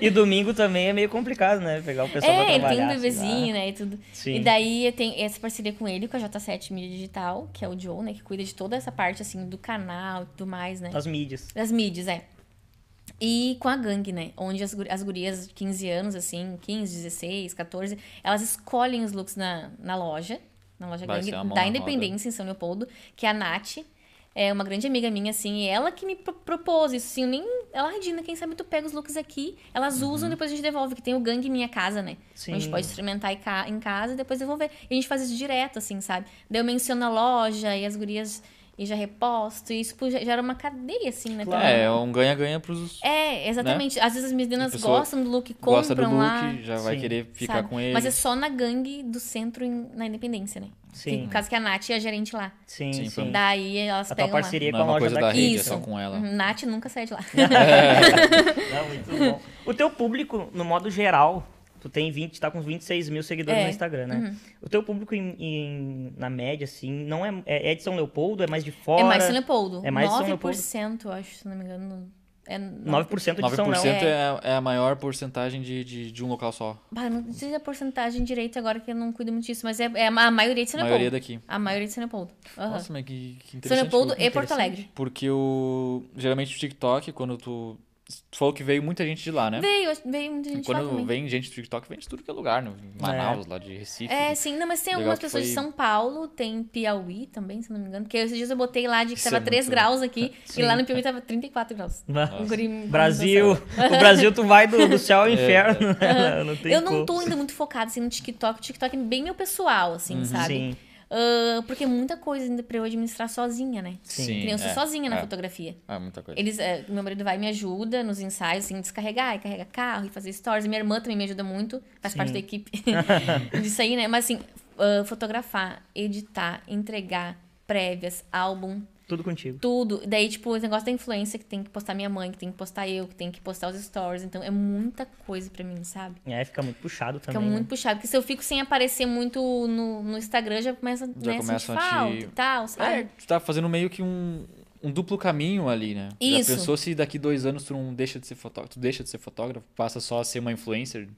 E domingo também é meio complicado, né? Pegar o pessoal pra trabalhar. Ele tem um bebezinho, né? E tudo. Sim. E daí eu tenho essa parceria com ele, com a J7 Mídia Digital, que é o Joe, né? Que cuida de toda essa parte, assim, do canal e tudo mais, né? Das mídias, E com a Gangue, né? Onde as gurias de 15 anos, assim, 15, 16, 14, elas escolhem os looks na loja Gangue da Independência, em São Leopoldo, que a Nath é uma grande amiga minha, assim, e ela que me propôs isso, assim, ela, Dina, quem sabe tu pega os looks aqui, elas usam e depois a gente devolve, que tem o Gangue Minha Casa, né? Sim. A gente pode experimentar em casa e depois devolver. E a gente faz isso direto, assim, sabe? Daí eu menciono a loja e as gurias... E já reposto, e isso já era uma cadeia, assim, né? Claro, é um ganha-ganha pros... É, exatamente. Né? Às vezes as meninas gostam do look, compram lá. Gosta do look, já vai querer ficar com ele. Mas é só na Gangue do centro, na Independência, né? Sim. No caso que a Nath é a gerente lá. Sim. Daí elas pegam lá. A parceria com a loja daqui. Isso. É só com ela. Nath nunca sai de lá. É muito bom. O teu público, no modo geral... Tu tem 20, tá com 26 mil seguidores no Instagram, né? O teu público, na média, assim, não é de São Leopoldo? É mais de fora? É mais São Leopoldo. 9%, eu acho, se não me engano. 9% de São Leopoldo. 9% é a maior porcentagem de um local só. Bah, não sei a porcentagem direito agora, que eu não cuido muito disso, mas é a maioria de São Leopoldo. A maioria daqui. A maioria de São Leopoldo. Nossa, mas que interessante. São Leopoldo e Porto Alegre. Porque geralmente o TikTok, quando tu falou que veio muita gente de lá, né? Veio muita gente de lá também. Quando vem gente do TikTok, vem de tudo que é lugar, né? Manaus, lá de Recife. Sim. Não, mas tem algumas pessoas de São Paulo, tem Piauí também, se não me engano. Porque esses dias eu botei lá de que tava 3 graus aqui, e lá no Piauí tava 34 graus. Brasil! O Brasil, tu vai do céu ao inferno. Não tem eu não tô ainda muito focada, assim, no TikTok. O TikTok é bem meu pessoal, assim, sabe? Sim. Porque muita coisa ainda pra eu administrar sozinha, né? Sim. Eu sou sozinha na fotografia. Ah, muita coisa. Meu marido vai e me ajuda nos ensaios, assim, descarregar, e carregar carro, e fazer stories. Minha irmã também me ajuda muito, faz parte da equipe disso aí, né? Mas assim, fotografar, editar, entregar, prévias, álbum... Tudo contigo. Tudo. Daí, tipo, o negócio da influência, que tem que postar minha mãe, que tem que postar eu, que tem que postar os stories. Então, é muita coisa pra mim, sabe? É, fica muito puxado também. Fica muito puxado. Porque se eu fico sem aparecer muito no Instagram, já começa, né, a sentir falta e tal, sabe? É, tu tá fazendo meio que um duplo caminho ali, né? Isso. Já pensou se daqui 2 anos tu não deixa de ser fotógrafo, tu deixa de ser fotógrafo, passa só a ser uma influencer?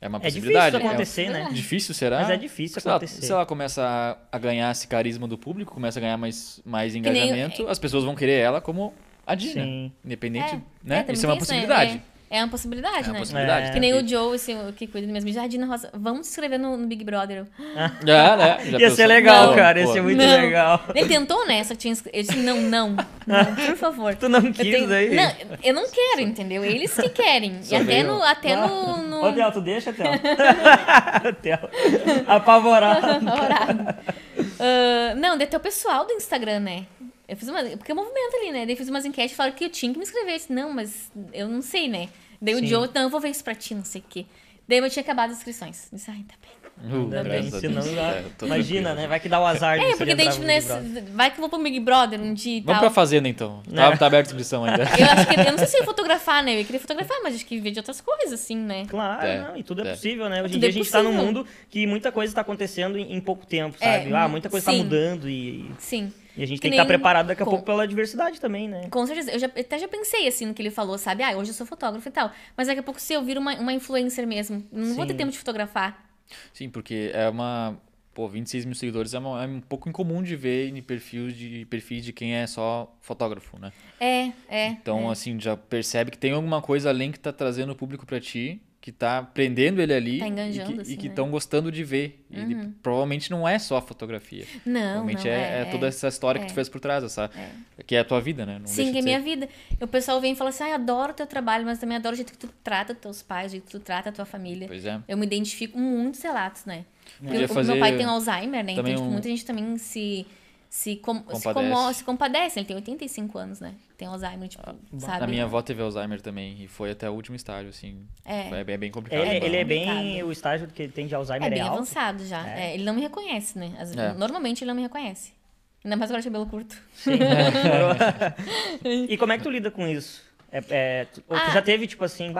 É uma possibilidade. É difícil acontecer, né? Difícil, será? Mas é difícil acontecer. Se ela começa a ganhar esse carisma do público, começa a ganhar mais engajamento, as pessoas vão querer ela como a Dina. Sim. Independente, né? Isso é uma possibilidade. É uma possibilidade, né? É. Que nem o Joe, esse, que cuida do mesmo. Já, Dina Rosa, vamos se inscrever no Big Brother. Né? Já ia ser legal, não, cara. Ia ser muito legal. Ele tentou, né? Só que eu disse, não, por favor. Tu não quis aí? Não, eu não quero, entendeu? Eles que querem. Só e até veio. Ô, Theo, tu deixa, Theo? Apavorado. Não, até o pessoal do Instagram, né? Eu fiz porque é movimento ali, né? Daí fiz umas enquetes e falaram que eu tinha que me inscrever. Eu disse, não, mas eu não sei, né? Daí o Joe, eu vou ver isso pra ti, não sei o quê. Daí eu tinha acabado as inscrições. Eu disse, ai, tá bem. Imagina, né? Vai que dá o azar disso. É, porque daí, tipo, vai que eu vou pro Big Brother um dia e tal. Vamos pra fazenda, então. Tá aberta a inscrição ainda. Eu não sei se eu ia fotografar, né? Eu queria fotografar, mas acho que ver de outras coisas, assim, né? Claro, e tudo é possível, né? Hoje em dia a gente tá num mundo que muita coisa tá acontecendo em pouco tempo, sabe? Muita coisa tá mudando e... Sim. E a gente tem que estar preparado daqui a pouco pela diversidade também, né? Com certeza. Eu até já pensei, assim, no que ele falou, sabe? Ah, hoje eu sou fotógrafo e tal. Mas daqui a pouco, se eu vir uma influencer mesmo, não vou ter tempo de fotografar. Sim, porque é uma... Pô, 26 mil seguidores é um pouco incomum de ver em perfis de quem é só fotógrafo, né? Então, assim, já percebe que tem alguma coisa além que tá trazendo o público pra ti, que tá prendendo ele ali, tá engajando, e que estão gostando de ver. Uhum. Ele provavelmente não é só a fotografia. Não, provavelmente é toda essa história que tu fez por trás, que é a tua vida, né? Não Sim, que é minha vida. O pessoal vem e fala assim, adoro o teu trabalho, mas também adoro o jeito que tu trata teus pais, o jeito que tu trata a tua família. Pois é. Eu me identifico com muitos relatos, né? Meu pai tem Alzheimer, né? Então, tipo, muita gente também se compadece. Ele tem 85 anos, né? Tem Alzheimer, tipo, sabe? A minha avó teve Alzheimer também e foi até o último estágio, assim. É bem complicado. Ele é bem... O estágio que ele tem de Alzheimer é bem alto. Avançado já. Ele não me reconhece, né? Normalmente ele não me reconhece. Ainda mais agora de cabelo curto. Sim. E como é que tu lida com isso? Tu já teve, tipo assim,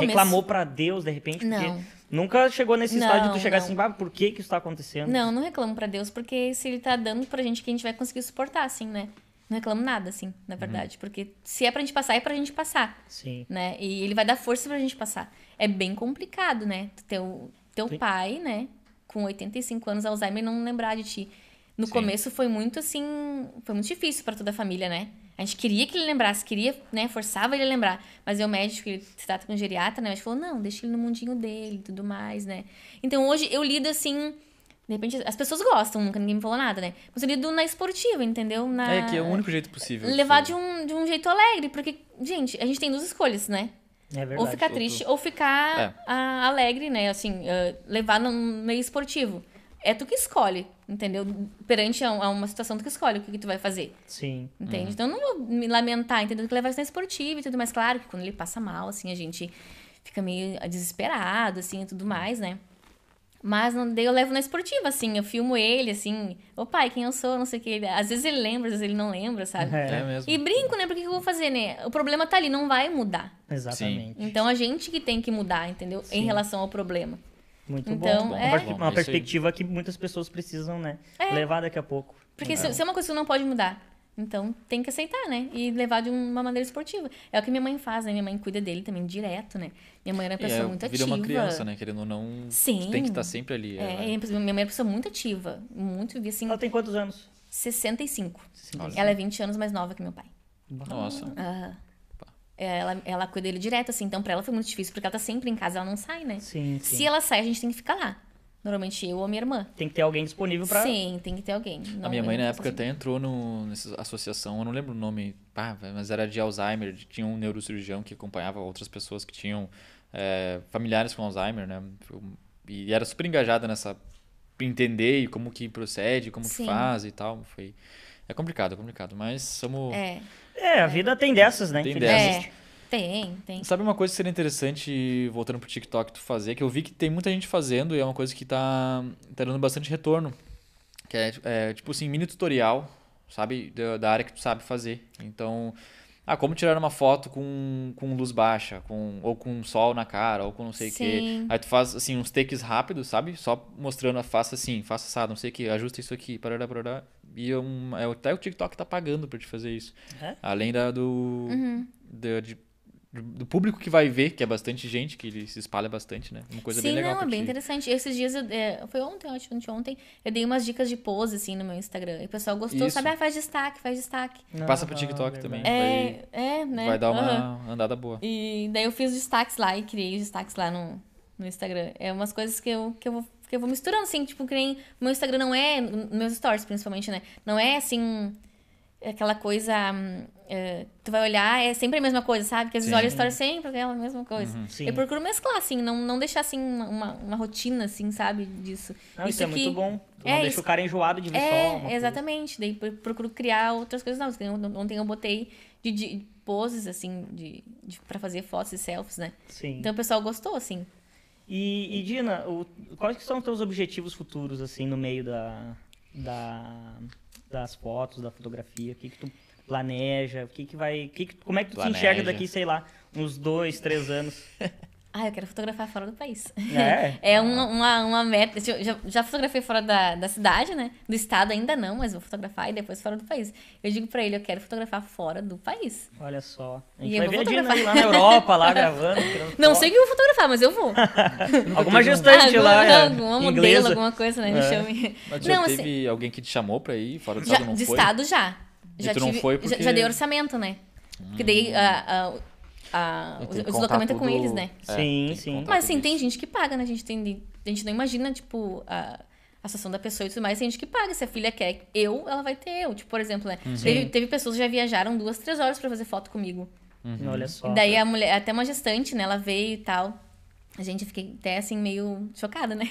reclamou pra Deus, de repente? Não. Porque nunca chegou nesse estágio de tu chegar assim, por que isso tá acontecendo? Não reclamo pra Deus, porque se ele tá dando pra gente que a gente vai conseguir suportar, assim, né? Não reclamo nada, assim, na verdade. Porque se é pra gente passar, é pra gente passar. Sim. Né? E ele vai dar força pra gente passar. É bem complicado, né? Teu pai, né? Com 85 anos, Alzheimer, não lembrar de ti. No começo foi muito, assim... Foi muito difícil pra toda a família, né? A gente queria que ele lembrasse, né? Forçava ele a lembrar. Mas o médico, ele se trata com geriatra, né? O médico falou, não, deixa ele no mundinho dele e tudo mais, né? Então, hoje, eu lido, assim... De repente, as pessoas gostam, nunca ninguém me falou nada, né? Mas eu lido na esportiva, entendeu? Que é o único jeito possível. Levar de um jeito alegre, porque, gente, a gente tem duas escolhas, né? É verdade. Ou ficar triste, ou ficar alegre, né? Assim, levar no meio esportivo. É tu que escolhe, entendeu? Perante a uma situação, tu que escolhe o que tu vai fazer. Sim. Entende? Então, eu não vou me lamentar, entendeu? Que levar isso na esportiva e tudo mais. Claro que quando ele passa mal, assim, a gente fica meio desesperado, assim, e tudo mais, né? Mas daí eu levo na esportiva, assim. Eu filmo ele, assim. Ô, pai, quem eu sou? Não sei o que. Às vezes ele lembra, às vezes ele não lembra, sabe? É mesmo. E brinco, né? Porque que eu vou fazer, né? O problema tá ali, não vai mudar. Exatamente. Sim. Então, a gente que tem que mudar, entendeu? Sim. Em relação ao problema. Muito bom. Uma perspectiva que muitas pessoas precisam, né? Levar daqui a pouco. Porque se é uma coisa que não pode mudar, então tem que aceitar, né? E levar de uma maneira esportiva. É o que minha mãe faz, né? Minha mãe cuida dele também direto, né? Minha mãe era uma pessoa muito ativa. Vira uma criança, né? Querendo ou não, Sim. tem que estar sempre ali. Minha mãe era uma pessoa muito ativa. Muito, assim... Ela tem quantos anos? 65. Nossa. Ela é 20 anos mais nova que meu pai. Nossa. Ela cuida dele direto, assim. Então, pra ela foi muito difícil, porque ela tá sempre em casa, ela não sai, né? Sim. Se ela sai, a gente tem que ficar lá. Normalmente, eu ou minha irmã. Tem que ter alguém disponível pra... Sim, tem que ter alguém. A minha mãe, na época, até entrou nessa associação, eu não lembro o nome, mas era de Alzheimer. Tinha um neurocirurgião que acompanhava outras pessoas que tinham familiares com Alzheimer, né? E era super engajada nessa entender como que procede, como que faz e tal. Foi... É complicado, mas somos... a vida tem dessas, né? Tem dessas. Tem. Sabe uma coisa que seria interessante, voltando pro TikTok, tu fazer, que eu vi que tem muita gente fazendo e é uma coisa que tá dando bastante retorno, que é tipo assim, mini tutorial, sabe? Da área que tu sabe fazer. Então... como tirar uma foto com luz baixa, ou com sol na cara, ou com não sei o que. Aí tu faz, assim, uns takes rápidos, sabe? Só mostrando, faça assim, faça assado, não sei o que, ajusta isso aqui, parará. E até o TikTok tá pagando pra te fazer isso. Uhum. Além do público que vai ver, que é bastante gente, que ele se espalha bastante, né? Uma coisa bem legal. Sim, é bem interessante. Esses dias, foi ontem, acho que ontem, eu dei umas dicas de pose, assim, no meu Instagram. E o pessoal gostou, isso. Sabe? Faz destaque. Não, passa pro TikTok também. Né? Vai dar uma andada boa. E daí eu fiz destaques lá e criei os destaques lá no Instagram. É umas coisas que eu vou misturando, assim, tipo, que nem... Meu Instagram não é... Meus stories, principalmente, né? Não é, assim... Aquela coisa... tu vai olhar, é sempre a mesma coisa, sabe? Porque às vezes olha a história sempre é a mesma coisa. Eu procuro mesclar, assim, não deixar assim uma rotina, assim, sabe? Disso. Não, isso é aqui... muito bom. Não deixa o cara enjoado de ver só. Exatamente. Coisa. Daí procuro criar outras coisas novas. Ontem eu botei de poses, assim, pra fazer fotos e selfies, né? Sim. Então o pessoal gostou, assim. E Dina, quais que são os teus objetivos futuros, assim, no meio das fotos, da fotografia, o que tu planeja, como é que tu planeja. Se enxerga daqui, sei lá, uns 2, 3 anos? Eu quero fotografar fora do país. Uma meta. Já fotografei fora da cidade, né? Do estado ainda não, mas vou fotografar e depois fora do país. Eu digo pra ele, eu quero fotografar fora do país. Olha só. A gente vai ver a Dina lá na Europa, lá gravando. Não sei o que eu vou fotografar, mas eu vou. Alguma gestante lá. Alguma modelo, alguma coisa, né? Me chame. Mas já teve alguém que te chamou pra ir fora do estado? De estado já. Já dei orçamento, né? Porque daí... o deslocamento é com eles, né? Sim. Mas assim, tem gente que paga, né? A gente não imagina, tipo, a situação da pessoa e tudo mais. Tem gente que paga. Se a filha quer ela vai ter eu. Tipo, por exemplo, né? Teve pessoas que já viajaram 2, 3 horas pra fazer foto comigo. Olha só. E daí a mulher, até uma gestante, né? Ela veio e tal. A gente fiquei até assim, meio chocada, né?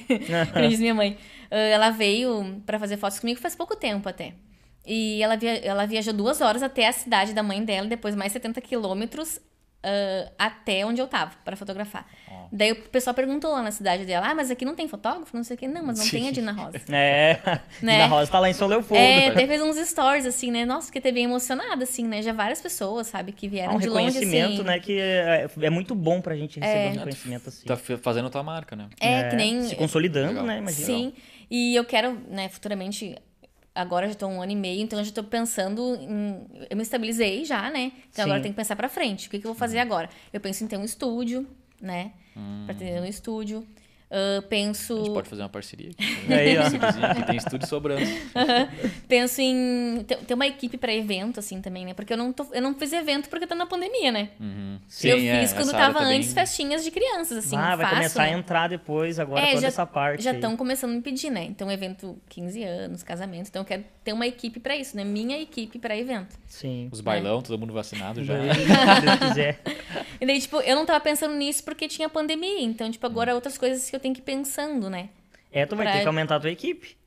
Como diz minha mãe. Ela veio pra fazer fotos comigo faz pouco tempo até. E ela viajou 2 horas até a cidade da mãe dela, depois mais 70 quilômetros. Até onde eu tava, pra fotografar. Daí o pessoal perguntou lá na cidade dela, mas aqui não tem fotógrafo, não sei o que. Não, mas não tem a Dina Rosa. Né? Dina Rosa tá lá em São Leopoldo. Até fez uns stories, assim, né? Nossa, fiquei bem emocionada, assim, né? Já várias pessoas, sabe, que vieram de longe, assim. Um reconhecimento, né? Que é muito bom pra gente receber um reconhecimento, assim. Tá fazendo a tua marca, né? Que nem... Se consolidando, legal. Né? Imagina. Sim. E eu quero, né, futuramente... Agora já tô 1 ano e meio, então eu já tô pensando em... Eu me estabilizei já, né? Então agora eu tenho que pensar pra frente. O que eu vou fazer agora? Eu penso em ter um estúdio, né? Pra ter um estúdio. Penso... A gente pode fazer uma parceria aqui. Aí, ó. Que tem estúdio sobrando. Penso em ter uma equipe pra evento, assim, também, né? Porque eu não fiz evento porque tá na pandemia, né? Eu fiz quando tava antes festinhas de crianças, assim. Vai começar a entrar depois, agora toda essa parte. Já estão começando a me pedir, né? Então, evento 15 anos, casamento. Então, eu quero ter uma equipe pra isso, né? Minha equipe pra evento. Sim. Os bailão, todo mundo vacinado já. Se Deus quiser. E daí, tipo, eu não tava pensando nisso porque tinha pandemia. Então, tipo, agora outras coisas que eu tem que ir pensando, né? Tu vai ter que aumentar a tua equipe.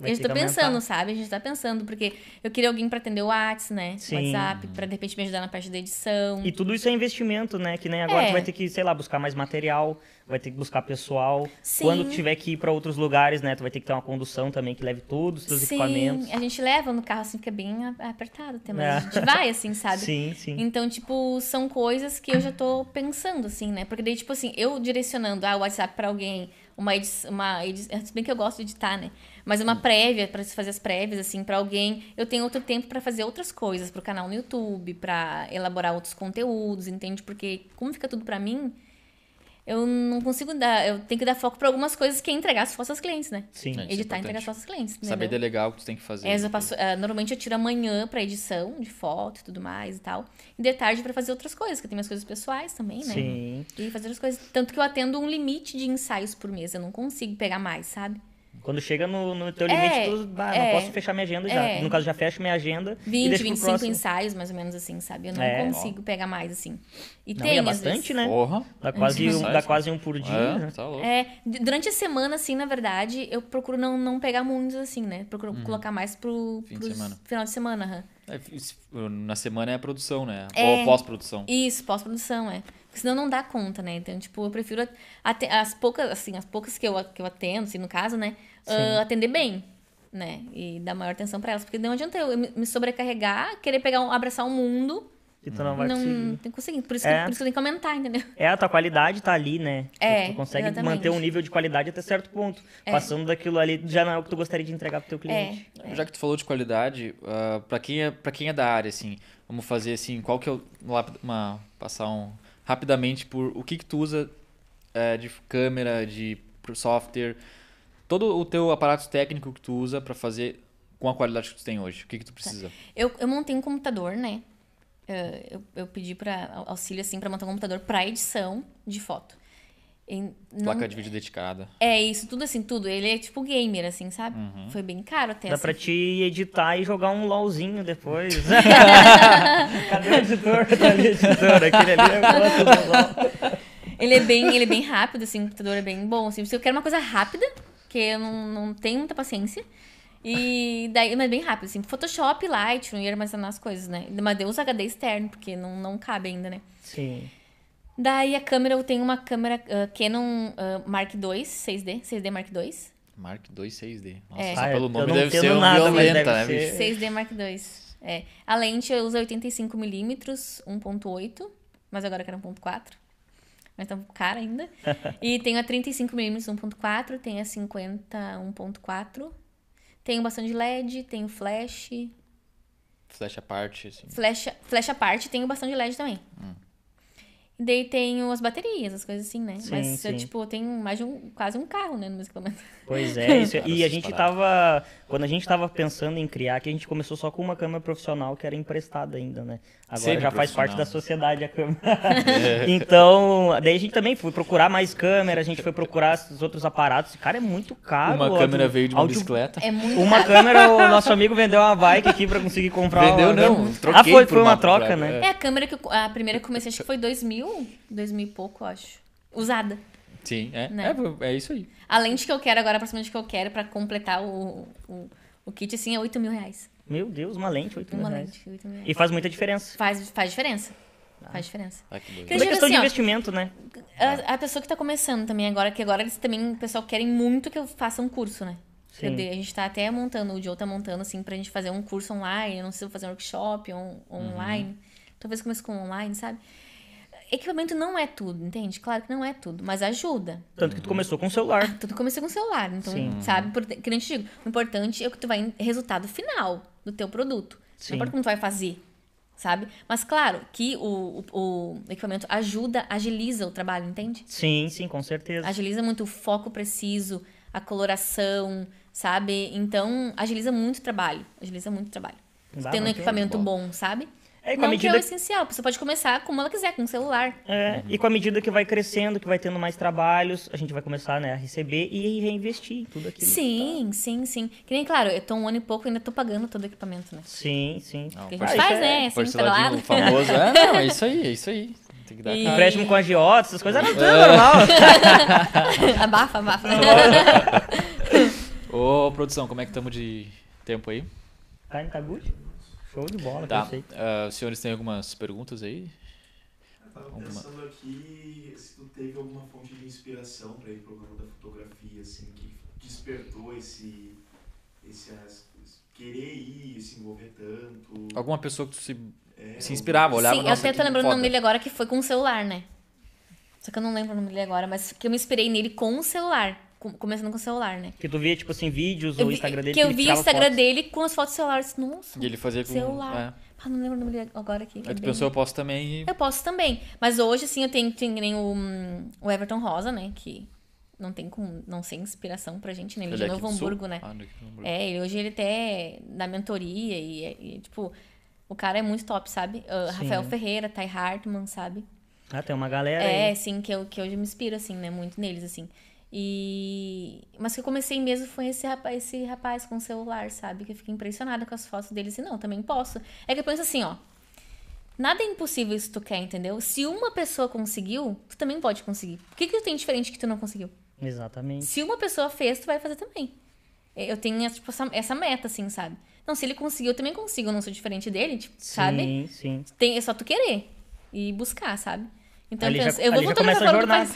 Eu já tô pensando, sabe? A gente tá pensando, porque eu queria alguém pra atender o WhatsApp, né? WhatsApp, pra de repente me ajudar na parte da edição. E tudo isso é investimento, né? Que nem agora tu vai ter que, sei lá, buscar mais material, vai ter que buscar pessoal. Sim. Quando tiver que ir pra outros lugares, né? Tu vai ter que ter uma condução também que leve todos os teus equipamentos. Sim, a gente leva no carro, assim, fica bem apertado até, mas a gente vai, assim, sabe? Sim. Então, tipo, são coisas que eu já tô pensando, assim, né? Porque daí, tipo assim, eu direcionando o WhatsApp pra alguém... Se bem que eu gosto de editar, né? Mas uma prévia, pra fazer as prévias, assim, pra alguém. Eu tenho outro tempo pra fazer outras coisas, pro canal no YouTube, pra elaborar outros conteúdos, entende? Porque como fica tudo pra mim, eu não consigo dar... Eu tenho que dar foco pra algumas coisas que é entregar as fotos aos clientes, né? Sim. Editar e entregar as fotos aos clientes. Entendeu? Saber delegar o que tu tem que fazer. Normalmente eu tiro amanhã pra edição de foto e tudo mais e tal. E de tarde pra fazer outras coisas, que eu tenho minhas coisas pessoais também, né? Sim. E fazer outras coisas. Tanto que eu atendo um limite de ensaios por mês. Eu não consigo pegar mais, sabe? Quando chega no teu limite, não posso fechar minha agenda já. No caso, já fecho minha agenda. 20, e deixo 25 pro ensaios, mais ou menos assim, sabe? Eu não consigo pegar mais, assim. E não, tem, é bastante, né? Porra. Dá quase um por dia. É, né? Tá louco. Durante a semana, assim, na verdade, eu procuro não pegar muitos, assim, né? Procuro colocar mais pro final de semana. Na semana é a produção, né? Ou pós-produção. Isso, pós-produção, Porque senão não dá conta, né? Então, tipo, eu prefiro as poucas que eu atendo, assim, no caso, né? Atender bem, né? E dar maior atenção pra elas. Porque não adianta eu me sobrecarregar, querer abraçar o mundo. Que tu não vai conseguir. Por isso que eu tenho que aumentar, entendeu? A tua qualidade tá ali, né? Tu consegue manter um nível de qualidade até certo ponto. Passando daquilo ali, já não é o que tu gostaria de entregar pro teu cliente. Já que tu falou de qualidade, pra quem é da área, assim, vamos fazer assim, qual que é o... Rapidamente, por o que tu usa de câmera, de software, todo o teu aparato técnico que tu usa para fazer com a qualidade que tu tem hoje. O que tu precisa? Eu montei um computador, né? Eu pedi para auxílio, assim, para montar um computador para edição de foto. Placa de vídeo dedicada. Isso, tudo assim, tudo. Ele é tipo gamer, assim, sabe? Uhum. Foi bem caro até. Dá assim. Pra te editar e jogar um LOLzinho depois. Cadê o editor? Tá ali o editor. Aquele ali é o ele é bem rápido, assim, o computador é bem bom. Assim, eu quero uma coisa rápida, que eu não tenho muita paciência. E daí, mas bem rápido, assim, Photoshop, Lightroom e armazenar as coisas, né? Mas eu uso HD externo, porque não cabe ainda, né? Sim. Daí a câmera, eu tenho uma câmera Canon Mark II, 6D Mark II. Mark II 6D. Nossa, só pelo nome deve ser violenta, né? 6D Mark II. A lente eu uso 85mm, 1.8, mas agora eu quero 1.4. Mas tá cara ainda. E tenho a 35mm 1.4, tenho a 50 1.4. Tenho bastante LED, tenho flash. Flash à parte, assim. Flash à parte, tenho bastante LED também. Daí tenho as baterias, as coisas assim, né? Sim, mas eu, tipo, tenho mais de quase um carro, né, no meu equipamento. Pois é, isso. E a gente tava... Quando a gente tava pensando em criar, que a gente começou só com uma câmera profissional que era emprestada ainda, né? Agora sempre já faz parte da sociedade a câmera. Então, daí a gente também foi procurar mais câmera, a gente foi procurar os outros aparatos. Cara, é muito caro. Uma câmera veio de uma bicicleta. É muito caro. Câmera, o nosso amigo vendeu uma bike aqui pra conseguir comprar. Troquei foi uma troca, né? A câmera que a primeira que eu comecei, acho que foi 2000 e pouco, eu acho. Usada. Sim, né? É isso aí. A lente que eu quero agora, aproximadamente que eu quero pra completar o kit, assim, é 8 mil reais. Meu Deus, uma lente, 8 mil reais. E faz muita diferença. Faz diferença. Faz diferença. Que é questão assim, de investimento, né? A pessoa que tá começando também agora, que agora eles também, o pessoal querem muito que eu faça um curso, né? A gente tá até montando, o Joe tá montando, assim, pra gente fazer um curso online, eu não sei, fazer um workshop online. Talvez comece com online, sabe? Equipamento não é tudo, entende? Claro que não é tudo, mas ajuda. Tanto que tu começou com o celular. Tanto que comecei com o celular, então, sabe? Que nem eu te digo, o importante é que tu vai em resultado final do teu produto. Não importa como tu vai fazer, sabe? Mas claro que o equipamento ajuda, agiliza o trabalho, entende? Sim, com certeza. Agiliza muito o foco preciso, a coloração, sabe? Então, agiliza muito o trabalho. Tendo um equipamento bom, sabe? Com a medida... que é o essencial, você pode começar como ela quiser, com o celular. E com a medida que vai crescendo, que vai tendo mais trabalhos, a gente vai começar, né, a receber e reinvestir em tudo aquilo. Sim. Que nem, claro, eu tô um ano e pouco e ainda tô pagando todo o equipamento, né? Sim. Porque a gente faz, né? Assim, parceladinho famoso. Não, é isso aí. Tem que dar empréstimo com agiota, essas coisas, não é normal. Abafa. Ô, produção, como é que estamos de tempo aí? Tá good? Show de bola, perfeito. Os senhores têm algumas perguntas aí? Eu tava pensando aqui se tu teve alguma fonte de inspiração para ir pro ramo da fotografia, assim, que despertou esse querer ir, se envolver tanto. Alguma pessoa que tu se inspirava, olhava. Sim, eu até tô lembrando o nome dele agora, que foi com o celular, né? Só que eu não lembro o nome dele agora, mas que eu me inspirei nele com o celular. Começando com o celular, né? Que tu via, tipo assim, vídeos ou o Instagram dele. Que eu vi o Instagram dele com as fotos do celular. Nossa, e ele fazia com celular. Não lembro o nome dele agora aqui. Aí tu pensou, eu posso também. Eu posso também. Mas hoje, assim, eu tenho o Everton Rosa, né? Que não tem como não ser inspiração pra gente, né? Ele é de Novo Hamburgo, né? Hoje ele até dá mentoria e, tipo, o cara é muito top, sabe? Rafael Ferreira, Thay Hartmann, sabe? Tem uma galera aí. Sim, que hoje me inspiro, assim, né? Muito neles, assim. Mas que eu comecei mesmo foi esse rapaz com o celular, sabe? Que eu fiquei impressionada com as fotos deles. E não, também posso. É que eu penso assim, ó. Nada é impossível se tu quer, entendeu? Se uma pessoa conseguiu, tu também pode conseguir. O que tu tem diferente que tu não conseguiu? Exatamente. Se uma pessoa fez, tu vai fazer também. Eu tenho tipo, essa meta, assim, sabe? Não, se ele conseguiu, eu também consigo. Eu não sou diferente dele, tipo, sim, sabe? Sim, sim. É só tu querer e buscar, sabe? Então ali eu penso, eu vou voltar pra falar do mais.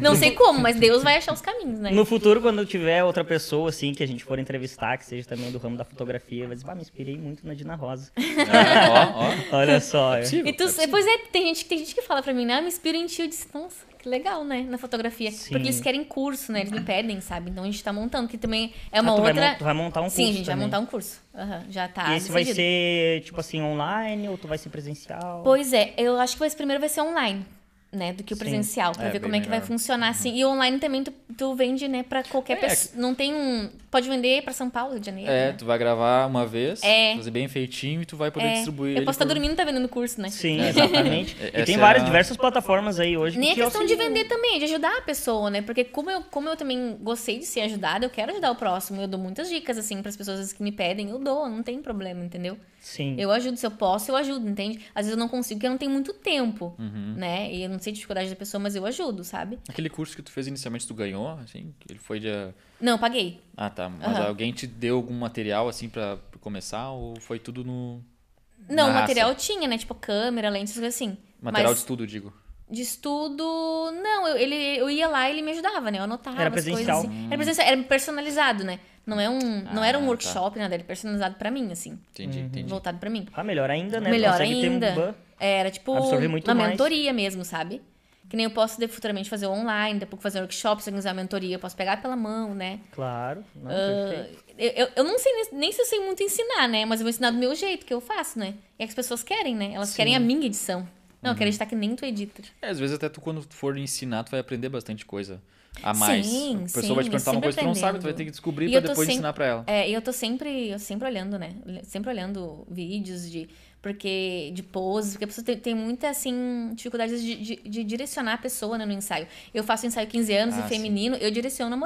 Não sei como, mas Deus vai achar os caminhos, né? No futuro, quando tiver outra pessoa, assim, que a gente for entrevistar, que seja também do ramo da fotografia, vai dizer, me inspirei muito na Dina Rosa. Ó. Olha só. Pois é, tem gente que fala pra mim, né? Eu me inspiro em ti, eu disse, nossa, que legal, né? Na fotografia. Sim. Porque eles querem curso, né? Eles me pedem, sabe? Então a gente tá montando, que também é uma outra... Tu vai montar um curso. Sim, a gente vai montar um curso. Uhum, já tá. E esse vai ser, tipo assim, online ou tu vai ser presencial? Pois é, eu acho que primeiro vai ser online, né? Do que o presencial, pra ver como é que vai funcionar, assim. E online também tu vende, né? Pra qualquer pessoa. Não tem um... Pode vender pra São Paulo, Rio de Janeiro. É, né? Tu vai gravar uma vez, fazer bem feitinho e tu vai poder distribuir. Eu posso estar dormindo e tá vendendo curso, né? Sim, exatamente. E tem diversas plataformas aí hoje. Nem que a questão de vender também, de ajudar a pessoa, né? Porque como eu também gostei de ser ajudada, eu quero ajudar o próximo. Eu dou muitas dicas, assim, pras pessoas que me pedem. Eu dou, não tem problema, entendeu? Sim. Eu ajudo, se eu posso, eu ajudo, entende? Às vezes eu não consigo, porque eu não tenho muito tempo, né? E eu não sei a dificuldade da pessoa, mas eu ajudo, sabe? Aquele curso que tu fez inicialmente, tu ganhou, assim? Ele foi de... Não, eu paguei. Ah, tá. Mas alguém te deu algum material, assim, pra começar? Ou foi tudo no... Não, o material eu tinha, né? Tipo, câmera, lentes, coisas assim. Material de estudo, digo. De estudo, não, eu ia lá e ele me ajudava, né? Eu anotava as coisas assim. Era presencial. Era personalizado, né? Não era um workshop, nada, era personalizado pra mim, assim. Entendi. Voltado pra mim. Ah, melhor ainda, né? Melhor ainda. Era tipo uma mentoria mesmo, sabe? Que nem eu posso futuramente fazer online, depois fazer um workshop, se organizar a mentoria, eu posso pegar pela mão, né? Claro. Não, eu não sei nem se eu sei muito ensinar, né? Mas eu vou ensinar do meu jeito, que eu faço, né? E é que as pessoas querem, né? Elas querem a minha edição. Não, eu quero editar que nem tu edita. É, às vezes até tu, quando tu for ensinar, tu vai aprender bastante coisa a mais. A pessoa vai te perguntar uma coisa que tu não sabe, tu vai ter que descobrir pra depois ensinar pra ela. É, e eu tô sempre olhando, né? Sempre olhando vídeos de poses, porque a pessoa tem muita, assim, dificuldade de direcionar a pessoa, né, no ensaio. Eu faço ensaio 15 anos e feminino, eu direciono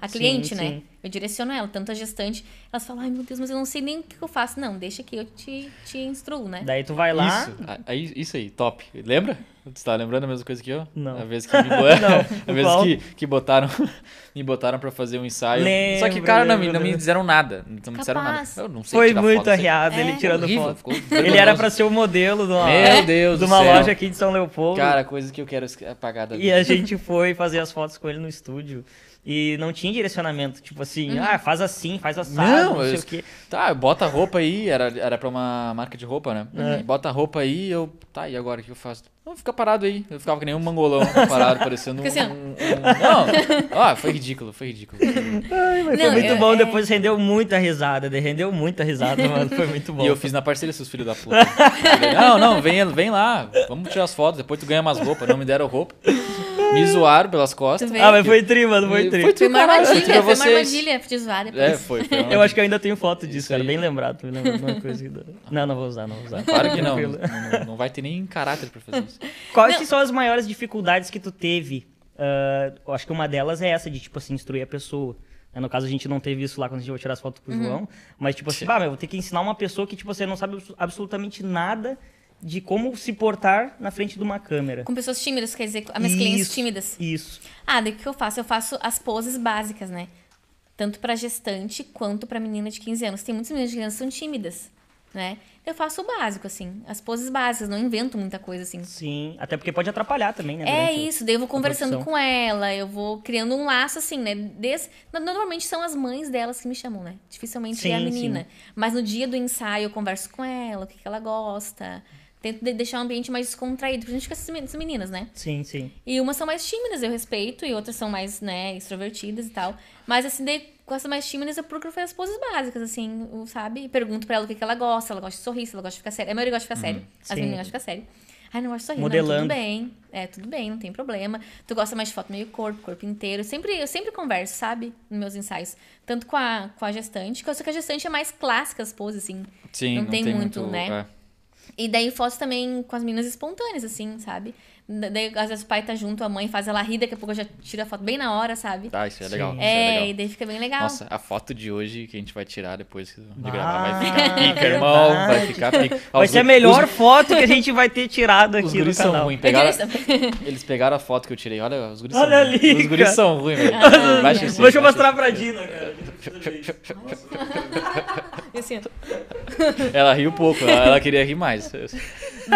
a cliente, né? Sim. Eu direciono ela, tanto a gestante, elas falam, ai meu Deus, mas eu não sei nem o que eu faço. Não, deixa que eu te instruo, né? Daí tu vai lá... Isso aí, top. Lembra? Você tá lembrando a mesma coisa que eu? Não. A vez que me botaram pra fazer um ensaio. Lembra, só que, cara, não me disseram nada. Não me disseram nada. Eu não sei. Foi muito arriado ele tirando foto. Ele era pra ser o modelo de uma loja aqui de São Leopoldo. Cara, coisa que eu quero apagar da vida. E a gente foi fazer as fotos com ele no estúdio. E não tinha direcionamento, tipo assim, faz assim, faz assado, não sei o quê. Tá, bota a roupa aí, era pra uma marca de roupa, né? Bota a roupa aí, e agora o que eu faço? Não, fica parado aí. Eu ficava que nem um mangolão parado, parecendo Não, foi ridículo. Ai, mas foi muito bom, depois rendeu muita risada, mano, foi muito bom. E eu fiz na parceria, seus filhos da puta. Não, vem lá, vamos tirar as fotos, depois tu ganha umas roupas, não me deram roupa. Me zoaram pelas costas. Ah, mas foi tri, mano, foi tri. Foi uma armadilha, de zoar depois. Foi uma... Eu acho que eu ainda tenho foto disso, cara, bem lembrado. Não, não vou usar. Claro que não. Não vai ter nem caráter pra fazer isso. Quais são as maiores dificuldades que tu teve? Eu acho que uma delas é essa, de, tipo assim, instruir a pessoa. No caso, a gente não teve isso lá quando a gente vai tirar as fotos pro João. Mas, tipo assim, eu vou ter que ensinar uma pessoa que, tipo, você não sabe absolutamente nada de como se portar na frente de uma câmera. Com pessoas tímidas, quer dizer, as minhas clientes tímidas. Isso. Ah, daí o que eu faço? Eu faço as poses básicas, né? Tanto pra gestante quanto pra menina de 15 anos. Tem muitas meninas de 15 anos que são tímidas, né? Eu faço o básico, assim. As poses básicas, não invento muita coisa, assim. Sim, até porque pode atrapalhar também, né? É isso, daí eu vou conversando com ela, eu vou criando um laço, assim, né? Normalmente são as mães delas que me chamam, né? Dificilmente é a menina. Sim. Mas no dia do ensaio eu converso com ela, o que ela gosta... Tento deixar o ambiente mais descontraído, porque a gente fica com essas meninas, né? Sim, sim. E umas são mais tímidas, eu respeito, e outras são mais, né, extrovertidas e tal. Mas, assim, com essas mais tímidas, eu procuro fazer as poses básicas, assim, sabe? Pergunto pra ela o que ela gosta, se ela gosta de sorrir, se ela gosta de ficar séria. A maioria gosta de ficar séria. As meninas gostam de ficar séria. Ai, não gosto de sorrir, modelando. Não, tudo bem. É, tudo bem, não tem problema. Tu gosta mais de foto meio corpo inteiro. Eu sempre converso, sabe? Nos meus ensaios. Tanto com a gestante, que eu sei que a gestante é mais clássica as poses, assim. Sim, não tem muito, né? É. E daí fotos também com as meninas espontâneas, assim, sabe? Daí às vezes o pai tá junto, a mãe faz ela rir, daqui a pouco eu já tiro a foto bem na hora, sabe? Ah, isso é legal. Isso é legal. E daí fica bem legal. Nossa, a foto de hoje que a gente vai tirar depois de gravar vai ficar pica, irmão. Vai ficar pica. Ó, vai ser a melhor foto que a gente vai ter tirado aqui no canal. Ruim. Eles pegaram a foto que eu tirei. Olha, os guris são ruins. Os guris são ruins, velho. Deixa eu mostrar pra Dina, cara. Assim, ela riu pouco, ela queria rir mais.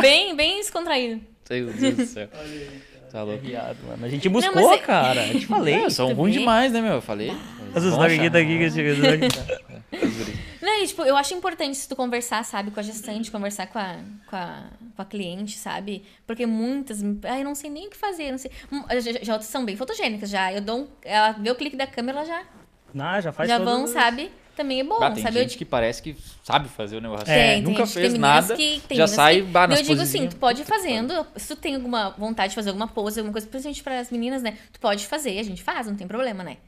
Bem descontraído. Meu Deus do céu. Olha aí, tá louco. Viado, mano. A gente buscou, não, mas... cara. Eu te falei. Não, são ruins demais, né, meu? Eu falei. Não, e, tipo, eu acho importante se tu conversar, sabe, com a gestante, conversar com a cliente, sabe? Porque muitas... eu não sei nem o que fazer, não sei. Já outras são bem fotogênicas, já. Eu dou ela vê o clique da câmera, ela já... Não, já faz já vão, isso. Sabe? Também é bom, tem sabe? Tem gente que parece que sabe fazer o negócio. Nunca fez nada, já sai nas Eu digo assim, tu pode ir fazendo, se tu tem alguma vontade de fazer alguma pose, alguma coisa, principalmente para as meninas, né? Tu pode fazer, a gente faz, não tem problema, né?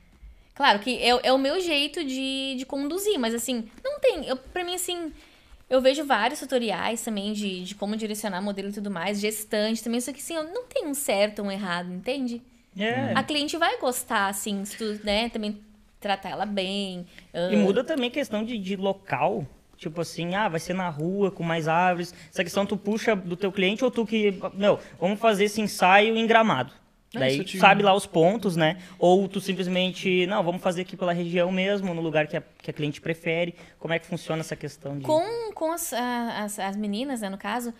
Claro que é o meu jeito de conduzir, mas assim, não tem... Pra mim, assim, eu vejo vários tutoriais também de como direcionar modelo e tudo mais, gestante também, só que assim, não tem um certo ou um errado, entende? A cliente vai gostar, assim, se tu, né, também... tratar ela bem. E muda também a questão de local. Tipo assim, vai ser na rua, com mais árvores. Essa questão tu puxa do teu cliente ou tu que... Não, vamos fazer esse ensaio em Gramado. Daí tu sabe lá os pontos, né? Ou tu simplesmente, não, vamos fazer aqui pela região mesmo, no lugar que a cliente prefere. Como é que funciona essa questão? De... Com as meninas, né, no caso,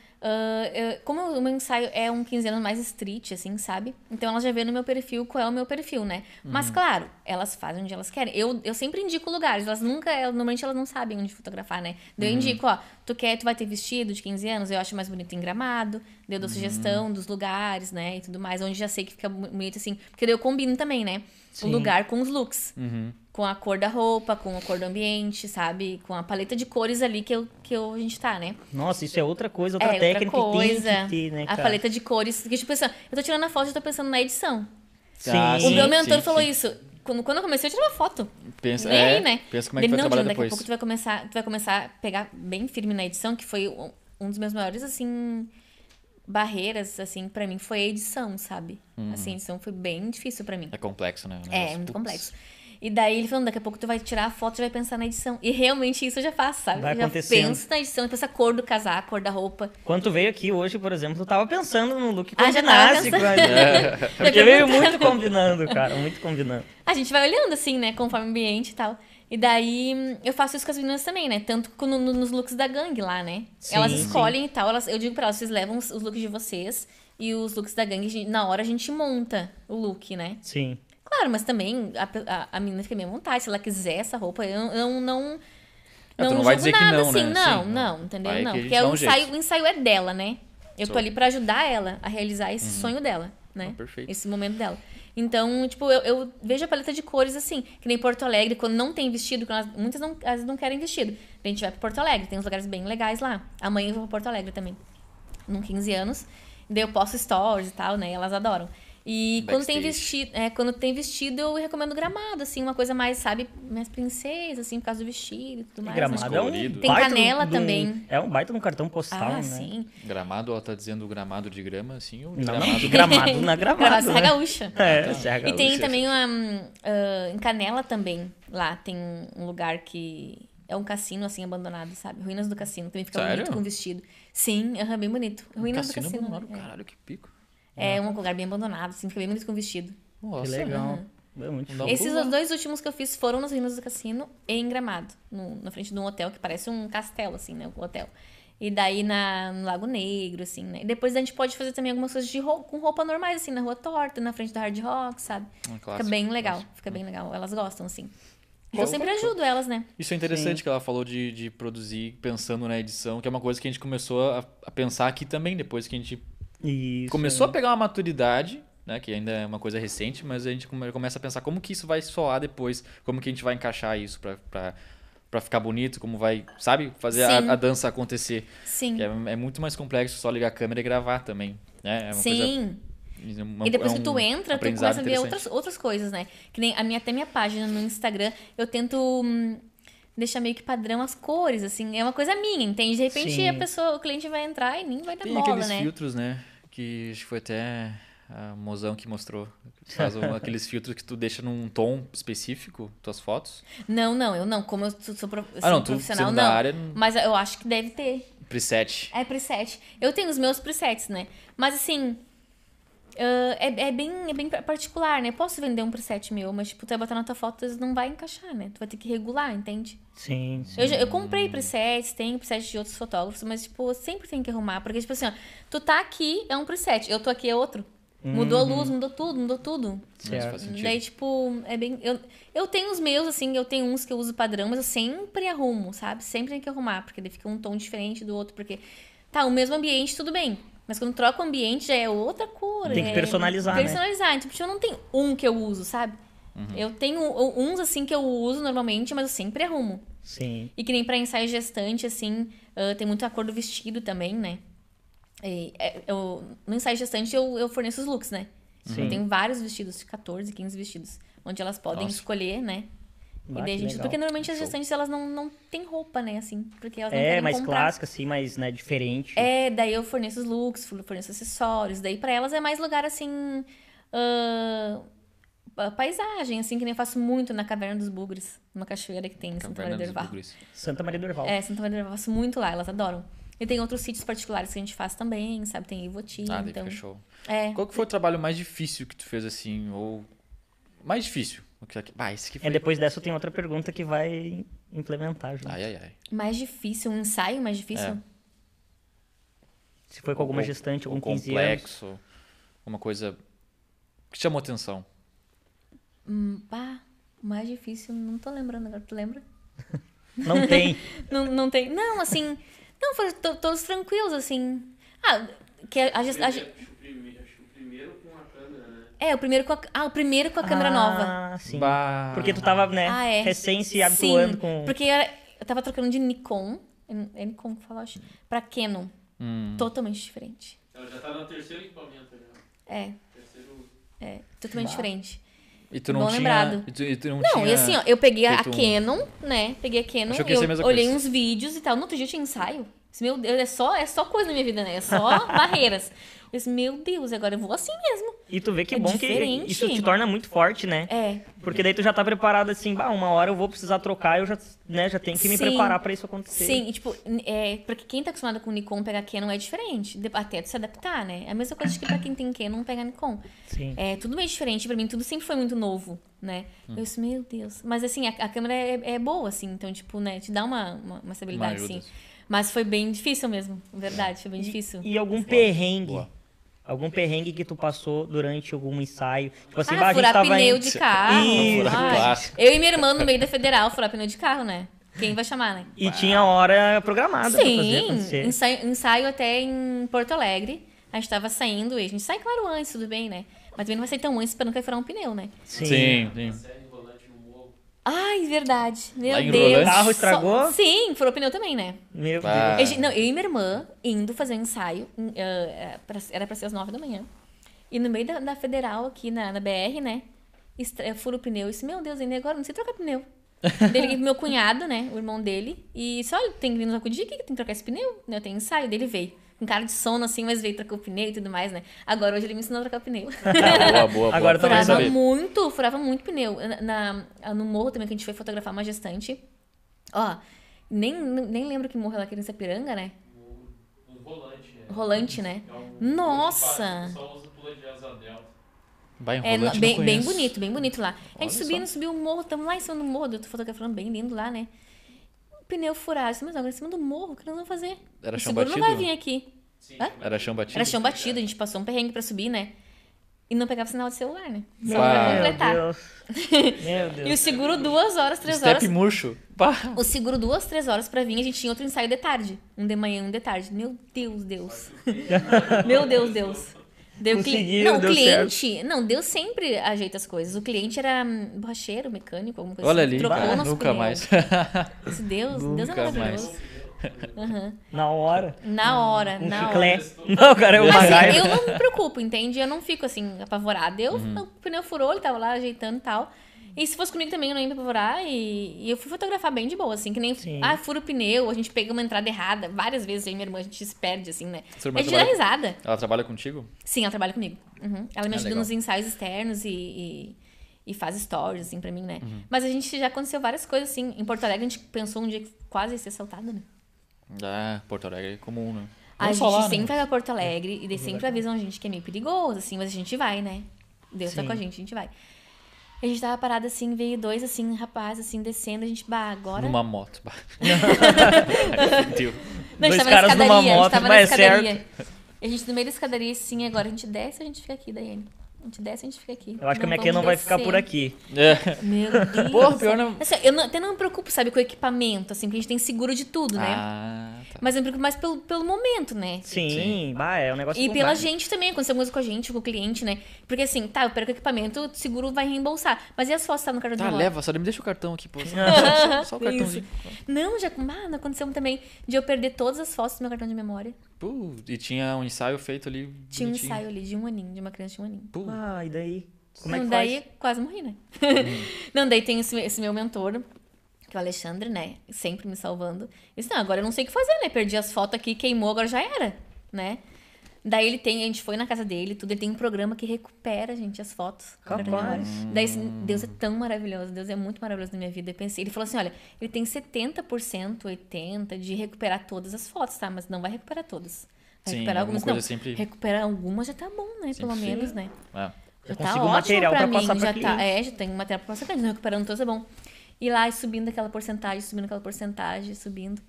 como o meu ensaio é um 15 anos mais street, assim, sabe? Então elas já vê no meu perfil qual é o meu perfil, né? Mas claro, elas fazem onde elas querem. Eu sempre indico lugares, normalmente elas não sabem onde fotografar, né? Daí eu indico, tu vai ter vestido de 15 anos, eu acho mais bonito em Gramado, daí eu dou sugestão dos lugares, né, e tudo mais, onde já sei que fica bonito assim, porque daí eu combino também, né? Sim. O lugar com os looks, com a cor da roupa, com a cor do ambiente, sabe? Com a paleta de cores ali que a gente tá, né? Nossa, isso é outra coisa, outra técnica que tem que ter, né, cara? A paleta de cores, que tipo assim, eu tô tirando a foto e tô pensando na edição. Sim. O meu mentor falou isso. Quando eu comecei, eu tirei uma foto. Pensa, aí, né? Pensa como é que vai trabalhar depois. Daqui a pouco tu vai começar a pegar bem firme na edição, que foi um dos meus maiores, assim... barreiras, assim, pra mim foi a edição, sabe? Assim, a edição foi bem difícil pra mim. É complexo, né? Muito complexo. E daí ele falou, daqui a pouco tu vai tirar a foto e vai pensar na edição. E realmente isso eu já faço, sabe? Vai acontecendo. Eu penso na edição, penso a cor do casaco, a cor da roupa. Quando tu veio aqui hoje, por exemplo, tu tava pensando no look que combinasse. Porque veio muito combinando, cara, muito combinando. A gente vai olhando, assim, né, conforme o ambiente e tal. E daí, eu faço isso com as meninas também, né? Tanto nos looks da gangue lá, né? Sim, elas escolhem e tal. Eu digo pra elas, vocês levam os looks de vocês e os looks da gangue, na hora a gente monta o look, né? Sim. Claro, mas também a menina fica meio à vontade. Se ela quiser essa roupa, eu não... Tu não vai dizer nada, que não, assim, né? Não, entendeu? Não, porque o ensaio é dela, né? Eu tô ali pra ajudar ela a realizar esse sonho dela, né? Perfeito. Esse momento dela. Então, tipo, eu vejo a paleta de cores assim, que nem Porto Alegre, quando não tem vestido, muitas elas não querem vestido. A gente vai pra Porto Alegre, tem uns lugares bem legais lá. Amanhã eu vou pra Porto Alegre também, num 15 anos. Daí eu posto stories e tal, né? E elas adoram. E quando tem vestido, eu recomendo Gramado, assim, uma coisa mais, sabe, mais princesa, assim, por causa do vestido e tudo mais. Gramado, né? Tem Canela também. É um baita no cartão postal, né? Sim. Gramado, ela tá dizendo Gramado de grama, assim, ou Gramado na Gramado, Serra Gaúcha. Serra Gaúcha. E tem também em Canela também, lá tem um lugar que é um cassino, assim, abandonado, sabe? Ruínas do cassino, também fica bonito com vestido. Sim, bem bonito. Ruínas do cassino. Caralho, que pico. É um lugar bem abandonado, assim, fica bem bonito com vestido. Nossa, que legal. É muito legal. Esses os dois últimos que eu fiz foram nas ruínas do cassino e em Gramado, na frente de um hotel que parece um castelo, assim, né? Um hotel. E daí no Lago Negro, assim, né? E depois a gente pode fazer também algumas coisas com roupa normais, assim, na Rua Torta, na frente do Hard Rock, sabe? Fica bem legal, Elas gostam, assim. Eu sempre ajudo elas, né? Isso é interessante que ela falou de produzir pensando na edição, que é uma coisa que a gente começou a pensar aqui também, depois que a gente... Isso. Começou a pegar uma maturidade, né, que ainda é uma coisa recente, mas a gente começa a pensar como que isso vai soar depois, como que a gente vai encaixar isso pra ficar bonito, como vai, sabe, fazer a dança acontecer. Sim. Que é muito mais complexo só ligar a câmera e gravar também, né? E depois que tu entra, tu começa a ver outras coisas, né? Que nem até minha página no Instagram, eu tento deixa meio que padrão as cores, assim. É uma coisa minha, entende? De repente a pessoa, o cliente vai entrar e nem vai dar bola, né? Tem aqueles filtros, né? Que acho que foi até a Mozão que mostrou. Faz aqueles filtros que tu deixa num tom específico, tuas fotos. Não, eu não. Como eu sou profissional, não. Área... Mas eu acho que deve ter. Preset. É, preset. Eu tenho os meus presets, né? Mas assim... É bem particular, né? Eu posso vender um preset meu, mas tipo, tu vai botar na tua foto, não vai encaixar, né? Tu vai ter que regular, entende? Sim. Eu comprei presets, tenho presets de outros fotógrafos, mas tipo, eu sempre tenho que arrumar. Porque tipo assim, ó, tu tá aqui, é um preset. Eu tô aqui, é outro. Mudou a luz, mudou tudo. Certo. Daí tipo, é bem... Eu tenho os meus, assim, eu tenho uns que eu uso padrão, mas eu sempre arrumo, sabe? Sempre tenho que arrumar, porque daí fica um tom diferente do outro, porque... Tá, o mesmo ambiente, tudo bem. Mas quando troca o ambiente, já é outra cor. Tem que personalizar, né? Então, tipo, eu não tenho um que eu uso, sabe? Uhum. Eu tenho uns, assim, que eu uso normalmente, mas eu sempre arrumo. Sim. E que nem pra ensaio gestante, assim, tem muito a cor do vestido também, né? No ensaio gestante, eu forneço os looks, né? Sim. Eu tenho vários vestidos, 14, 15 vestidos, onde elas podem escolher, né? E daí, gente, porque normalmente as gestantes, elas não têm roupa, né, assim, porque elas não querem mais comprar. Clássica, assim, mas, né, diferente. É, daí eu forneço os looks, forneço acessórios, daí pra elas é mais lugar, assim, paisagem, assim, que nem eu faço muito na Caverna dos Bugres, uma cachoeira que tem em Santa Maria do Erval. Santa Maria do Erval, eu faço muito lá, elas adoram. E tem outros sítios particulares que a gente faz também, sabe, tem Ivoti, então... Show. É. Qual que foi o trabalho mais difícil que tu fez, assim, ou... Mais difícil? Depois dessa eu tenho outra pergunta que vai implementar. Junto. Mais difícil? Um ensaio mais difícil? É. Se foi com alguma gestante, algum 15 complexo, anos. Uma coisa que chamou atenção. Mais difícil, não tô lembrando agora. Tu lembra? Não tem. não tem. Não, assim... Não, foram todos tranquilos, assim. O primeiro com a câmera nova. Ah, sim. Porque tu tava, né, recém se habituando com... Porque eu tava trocando de Nikon, pra Canon. Totalmente diferente. Ela já tá no terceiro equipamento, né? É, totalmente diferente. E tu não tinha... E assim, ó, eu peguei a Canon, né? Eu olhei uns vídeos e tal. No outro dia eu tinha ensaio. Meu Deus, é só coisa na minha vida, né? É só barreiras. Eu disse, meu Deus, agora eu vou assim mesmo. E tu vê que é bom diferente. Que isso te torna muito forte, né? É. Porque daí tu já tá preparado assim, uma hora eu vou precisar trocar, eu já, né, já tenho que me preparar pra isso acontecer. Sim, e tipo, porque quem tá acostumado com Nikon pegar Canon é diferente, até tu se adaptar, né? É a mesma coisa que pra quem tem Canon pegar Nikon. Sim. É tudo meio diferente, pra mim tudo sempre foi muito novo, né? Eu disse, meu Deus. Mas assim, a câmera é boa, assim, então tipo, né, te dá uma estabilidade, assim. Mas foi bem difícil mesmo, verdade, foi bem difícil. E algum perrengue? Algum perrengue que tu passou durante algum ensaio? Tipo assim, furar pneu de carro. Eu e minha irmã no meio da federal, furar pneu de carro, né? Quem vai chamar, né? E tinha hora programada pra fazer. Sim, ensaio até em Porto Alegre. A gente tava saindo e a gente sai, claro, antes, tudo bem, né? Mas também não vai sair tão antes pra não querer furar um pneu, né? Sim. Ai, verdade. Meu Deus. O carro estragou? Sim, furou pneu também, né? Meu Deus. Eu e minha irmã indo fazer um ensaio, era pra ser às 9 da manhã. E no meio da federal aqui, na BR, né? Furou o pneu. Eu disse, meu Deus, ainda agora não sei trocar pneu. Daí liguei pro meu cunhado, né? O irmão dele. E disse, olha, tem que vir nos acudir, que tem que trocar esse pneu? Eu tenho ensaio. Daí ele veio. Com cara de sono, assim, mas veio trocar o pneu e tudo mais, né? Agora, hoje ele me ensinou a trocar o pneu. Boa. Agora furava muito pneu. No morro também, que a gente foi fotografar uma gestante. Ó, nem lembro que morro ela queria em Sapiranga, né? Um rolante, né? Rolante, né? Nossa! Só usa pula de asa delta. Bem bonito lá. A gente subiu o morro, estamos lá em cima do morro. Eu tô fotografando bem lindo lá, né? Pneu furado, mas agora em cima do morro, o que nós vamos fazer? Era o chão batido? Não vai vir aqui. Sim, era chão batido? Era chão batido, a gente passou um perrengue pra subir, né? E não pegava sinal de celular, né? Só pra completar. Meu Deus. E o seguro 2 horas, 3 horas... Step murcho. O seguro 2, 3 horas pra vir, a gente tinha outro ensaio de tarde. Um de manhã e um de tarde. Meu Deus. Meu Deus. Deus sempre ajeita as coisas. O cliente era borracheiro, mecânico, alguma coisa. Olha assim. Trocou o nosso pneu. Mais. Deus é maravilhoso. Uhum. Na hora. Chiclete. Não, cara, eu assim, eu não me preocupo, entende? Eu não fico assim, apavorada. O pneu furou, ele tava lá ajeitando e tal. E se fosse comigo também, eu não ia me apavorar. E eu fui fotografar bem de boa, assim, que nem... Sim. Ah, fura o pneu, a gente pega uma entrada errada. Várias vezes aí minha irmã, a gente se perde, assim, né? A gente dá risada. Ela trabalha contigo? Sim, ela trabalha comigo. Uhum. Ela me ajuda nos ensaios externos e faz stories, assim, pra mim, né? Uhum. Mas a gente já aconteceu várias coisas, assim. Em Porto Alegre, a gente pensou um dia que quase ia ser assaltado, né? Ah, Porto Alegre é comum, né? A gente sempre vai pra Porto Alegre e sempre avisam a gente que é meio perigoso, assim. Mas a gente vai, né? Deus tá com a gente vai. A gente tava parada assim, veio dois assim, rapaz, assim, descendo, a gente, agora... Numa moto, Não, dois caras numa moto, mas é certo. A gente no meio da escadaria, assim, agora a gente desce ou a gente fica aqui, Daiane? A gente desce ou a gente fica aqui? Eu acho que a minha Canon não vai ficar por aqui. Meu Deus. Porra, pior não... Assim, eu não, até não me preocupo, sabe, com o equipamento, assim, porque a gente tem seguro de tudo, né? Ah, tá. Mas eu me preocupo mais pelo momento, né? Sim. Bah, é um negócio complicado. E pela gente também, aconteceu alguma coisa com a gente, com o cliente, né? Porque assim, tá, eu perco o equipamento, o seguro vai reembolsar. Mas e as fotos que tá no cartão de volta? Leva, só me deixa o cartão aqui, pô. Só o cartão aqui. Não, já aconteceu também de eu perder todas as fotos do meu cartão de memória. E tinha um ensaio feito ali. Tinha um ensaio ali de um aninho, de uma criança de um aninho. E daí? Como é que faz? Quase morri, né? Não, daí tem esse meu mentor, que é o Alexandre, né? Sempre me salvando. Ele disse, não, agora eu não sei o que fazer, né? Perdi as fotos aqui, queimou, agora já era, né? Daí a gente foi na casa dele, tudo. Ele tem um programa que recupera, gente, as fotos. Capaz. Daí, assim, Deus é tão maravilhoso, Deus é muito maravilhoso na minha vida. Eu pensei, ele falou assim, olha, ele tem 70%, 80% de recuperar todas as fotos, tá? Mas não vai recuperar todas. Vai recuperar algumas, não. Sempre... Recuperar algumas já tá bom, né? Pelo menos, né? Já tá ótimo material pra mim. Já tem material pra passar pra cliente. Recuperando todas é bom. E lá, subindo aquela porcentagem, subindo aquela porcentagem, subindo...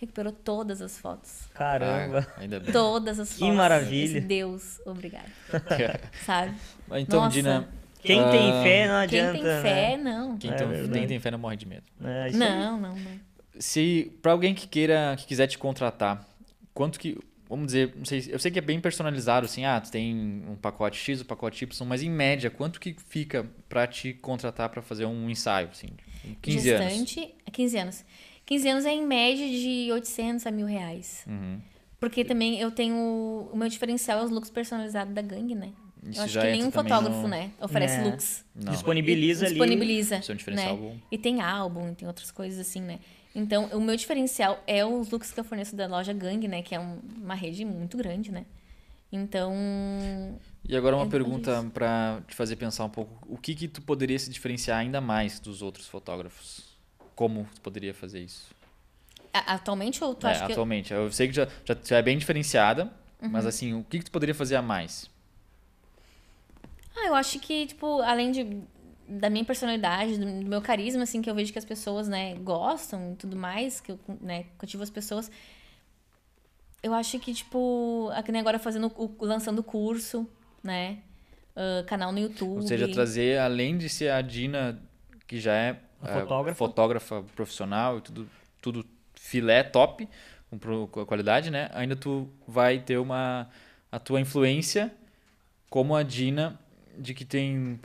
Recuperou todas as fotos. Caramba. Ainda bem. Todas as fotos. Que maravilha. Deus, obrigado. Sabe? Então, nossa. Dina... Quem tem fé não adianta. Quem tem fé, não. Quem tem fé não morre de medo. Não. Se pra alguém que quiser te contratar, quanto que... Vamos dizer, não sei, eu sei que é bem personalizado, assim, tu tem um pacote X, um pacote Y, mas em média, quanto que fica pra te contratar pra fazer um ensaio, assim? 15 anos. Gestante, 15 anos. 15 anos é em média de 800 a R$1.000. Uhum. Porque também eu tenho... O meu diferencial é os looks personalizados da Gangue, né? Isso eu acho que nenhum fotógrafo, né? Oferece looks. Não. Disponibiliza. Isso é um diferencial bom. E tem álbum, tem outras coisas assim, né? Então, o meu diferencial é os looks que eu forneço da loja Gangue, né? Que é uma rede muito grande, né? Então... E agora uma pergunta pra te fazer pensar um pouco. O que tu poderia se diferenciar ainda mais dos outros fotógrafos? Como tu poderia fazer isso? Atualmente ou tu acha que... Atualmente. Eu sei que já é bem diferenciada, mas assim, o que tu poderia fazer a mais? Eu acho que, tipo, além da minha personalidade, do meu carisma, assim, que eu vejo que as pessoas, né, gostam e tudo mais, que eu, né, cultivo as pessoas. Eu acho que, tipo, agora lançando o curso, né, canal no YouTube. Ou seja, trazer, além de ser a Dina, que já é... fotógrafa profissional e tudo filé, top, com a qualidade, né? Ainda tu vai ter a tua influência como a Dina, de que tem,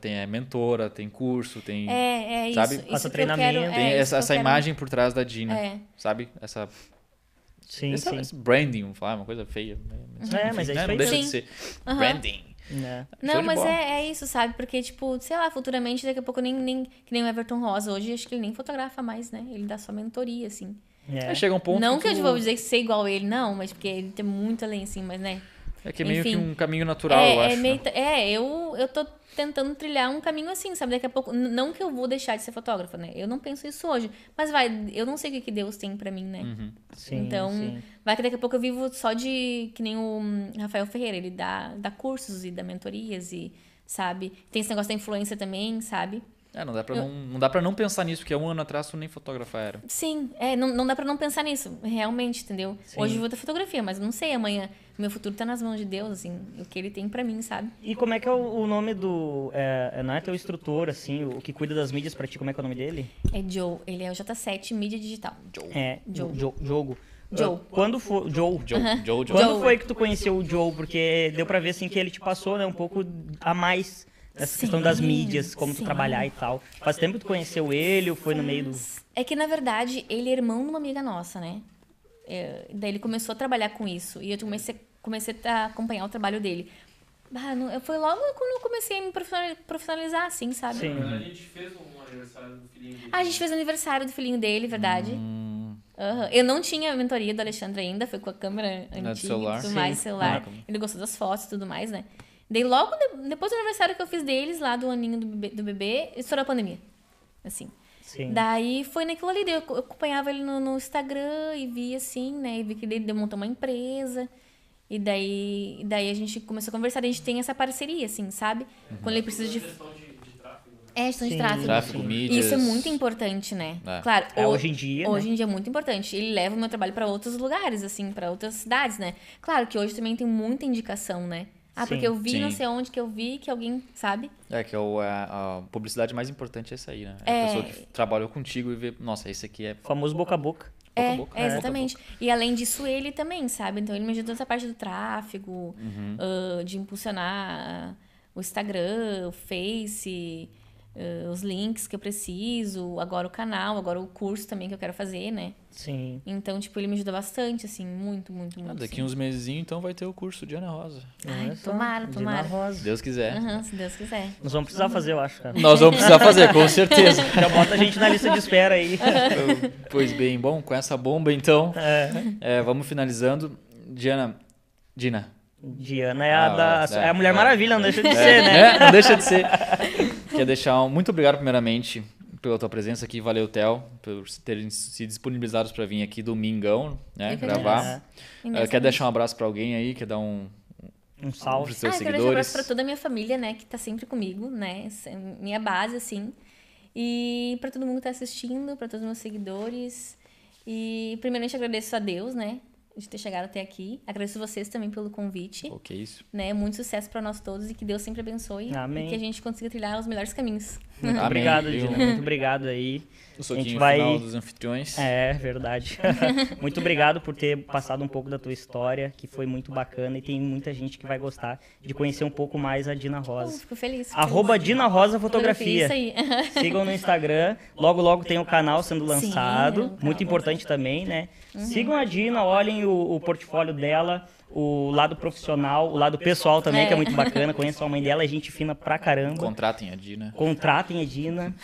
tem mentora, tem curso, tem... sabe? Isso treinamento. Essa imagem por trás da Dina, sabe? Essa... Sim. Esse branding, vamos falar, uma coisa feia. Mas é isso aí. Não deixa de ser branding. Não, mas é isso, sabe? Porque, tipo, sei lá, futuramente, daqui a pouco nem que nem o Everton Rosa hoje, acho que ele nem fotografa mais, né? Ele dá só mentoria, assim. Aí chega um ponto. Não que eu vou dizer que ser igual a ele, não, mas porque ele tem muito além, assim, mas, né? É que é meio que um caminho natural, eu acho. Eu tô tentando trilhar um caminho assim, sabe? Daqui a pouco, não que eu vou deixar de ser fotógrafa, né? Eu não penso isso hoje. Mas eu não sei o que Deus tem pra mim, né? Então, vai que daqui a pouco eu vivo só de... Que nem o Rafael Ferreira, ele dá cursos e dá mentorias e, sabe? Tem esse negócio da influência também, sabe? Não dá pra não pensar nisso, porque há um ano atrás tu nem fotógrafa era. Não dá pra não pensar nisso, realmente, entendeu? Sim. Hoje eu vou ter fotografia, mas não sei, amanhã meu futuro tá nas mãos de Deus, assim, o que ele tem pra mim, sabe? E como é que é o nome do... não é teu instrutor, assim, o que cuida das mídias pra ti, como é que é o nome dele? É Joe, ele é o J7 Mídia Digital. Joe. Quando foi que tu conheceu o Joe? Porque deu pra ver, assim, que ele te passou, né, um pouco a mais... Essa questão das mídias, como tu trabalhar e tal. Faz tempo que tu conheceu ele ou foi no meio do... É que, na verdade, ele é irmão de uma amiga nossa, né? Daí ele começou a trabalhar com isso. E eu comecei a acompanhar o trabalho dele. Foi logo quando eu comecei a me profissionalizar, assim, sabe? Sim. A gente fez um aniversário do filhinho dele. Ah, a gente fez o aniversário do filhinho dele, verdade. Uhum. Eu não tinha a mentoria do Alexandre ainda, foi com a câmera antiga e tudo mais, celular. Ele gostou das fotos e tudo mais, né? Daí logo depois do aniversário que eu fiz deles, lá do aninho do bebê, estourou a pandemia, assim. Sim. Daí foi naquilo ali, eu acompanhava ele no Instagram e via assim, né? E vi que ele montou uma empresa. E daí a gente começou a conversar, a gente tem essa parceria, assim, sabe? Uhum. Quando ele precisa de... É, gestão de tráfego. Tráfego, mídias. Isso é muito importante, né? É. Claro. Hoje em dia, hoje em dia é muito importante. Ele leva o meu trabalho para outros lugares, assim, para outras cidades, né? Claro que hoje também tem muita indicação, né? Ah, porque eu vi não sei onde que eu vi que alguém, sabe? É, que a publicidade mais importante é essa aí, né? É a pessoa que trabalhou contigo e vê, nossa, esse aqui é... O famoso boca a boca. Exatamente. Boca a boca. E além disso, ele também, sabe? Então, ele me ajudou nessa parte do tráfego, de impulsionar o Instagram, o Face... os links que eu preciso, agora o canal, agora o curso também que eu quero fazer, né? Sim. Então, tipo, ele me ajuda bastante, assim, muito, muito, muito. Daqui uns mesezinhos, então, vai ter o curso de Ana Rosa. Ai, tomara. Dina Rosa. Se Deus quiser. Se Deus quiser. Nós vamos precisar fazer, eu acho, cara. Nós vamos precisar fazer, com certeza. Já bota a gente na lista de espera aí. Pois bem, bom, com essa bomba, então, vamos finalizando. Diana é é a Mulher Maravilha, não deixa de ser, né? Não deixa de ser. Quer deixar muito obrigado, primeiramente, pela tua presença aqui. Valeu, Theo, por terem se disponibilizados para vir aqui domingão, né? Gravar. Quer deixar um abraço para alguém aí? Quer dar um salve pros seus seguidores? Quero deixar um abraço para toda a minha família, né? Que tá sempre comigo, né? Minha base, assim. E para todo mundo que tá assistindo, para todos os meus seguidores. E, primeiramente, agradeço a Deus, né? De ter chegado até aqui. Agradeço vocês também pelo convite. Ok, isso. Né? Muito sucesso para nós todos e que Deus sempre abençoe. Amém. E que a gente consiga trilhar os melhores caminhos. Muito obrigado, Dina. Muito obrigado aí. O soquinho final dos anfitriões. É, verdade. Muito obrigado por ter passado um pouco da tua história, que foi muito bacana e tem muita gente que vai gostar de conhecer um pouco mais a Dina Rosa. Fico feliz. @ Dina Rosa Fotografia. Isso aí. Sigam no Instagram. Logo, logo tem o canal sendo lançado. Muito importante também, né? Sigam a Dina, olhem o portfólio dela, o lado profissional, o lado pessoal também, que é muito bacana. Conheçam a mãe dela, é gente fina pra caramba. Contratem a Dina.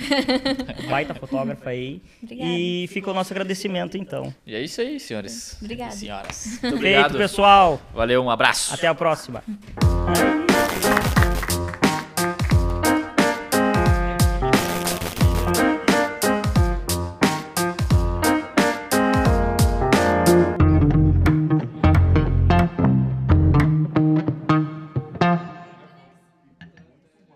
Baita fotógrafa aí. Obrigada. E fica o nosso agradecimento, então. E é isso aí, senhores. Obrigada. Senhoras. Muito obrigado, pessoal. Valeu, um abraço. Até a próxima.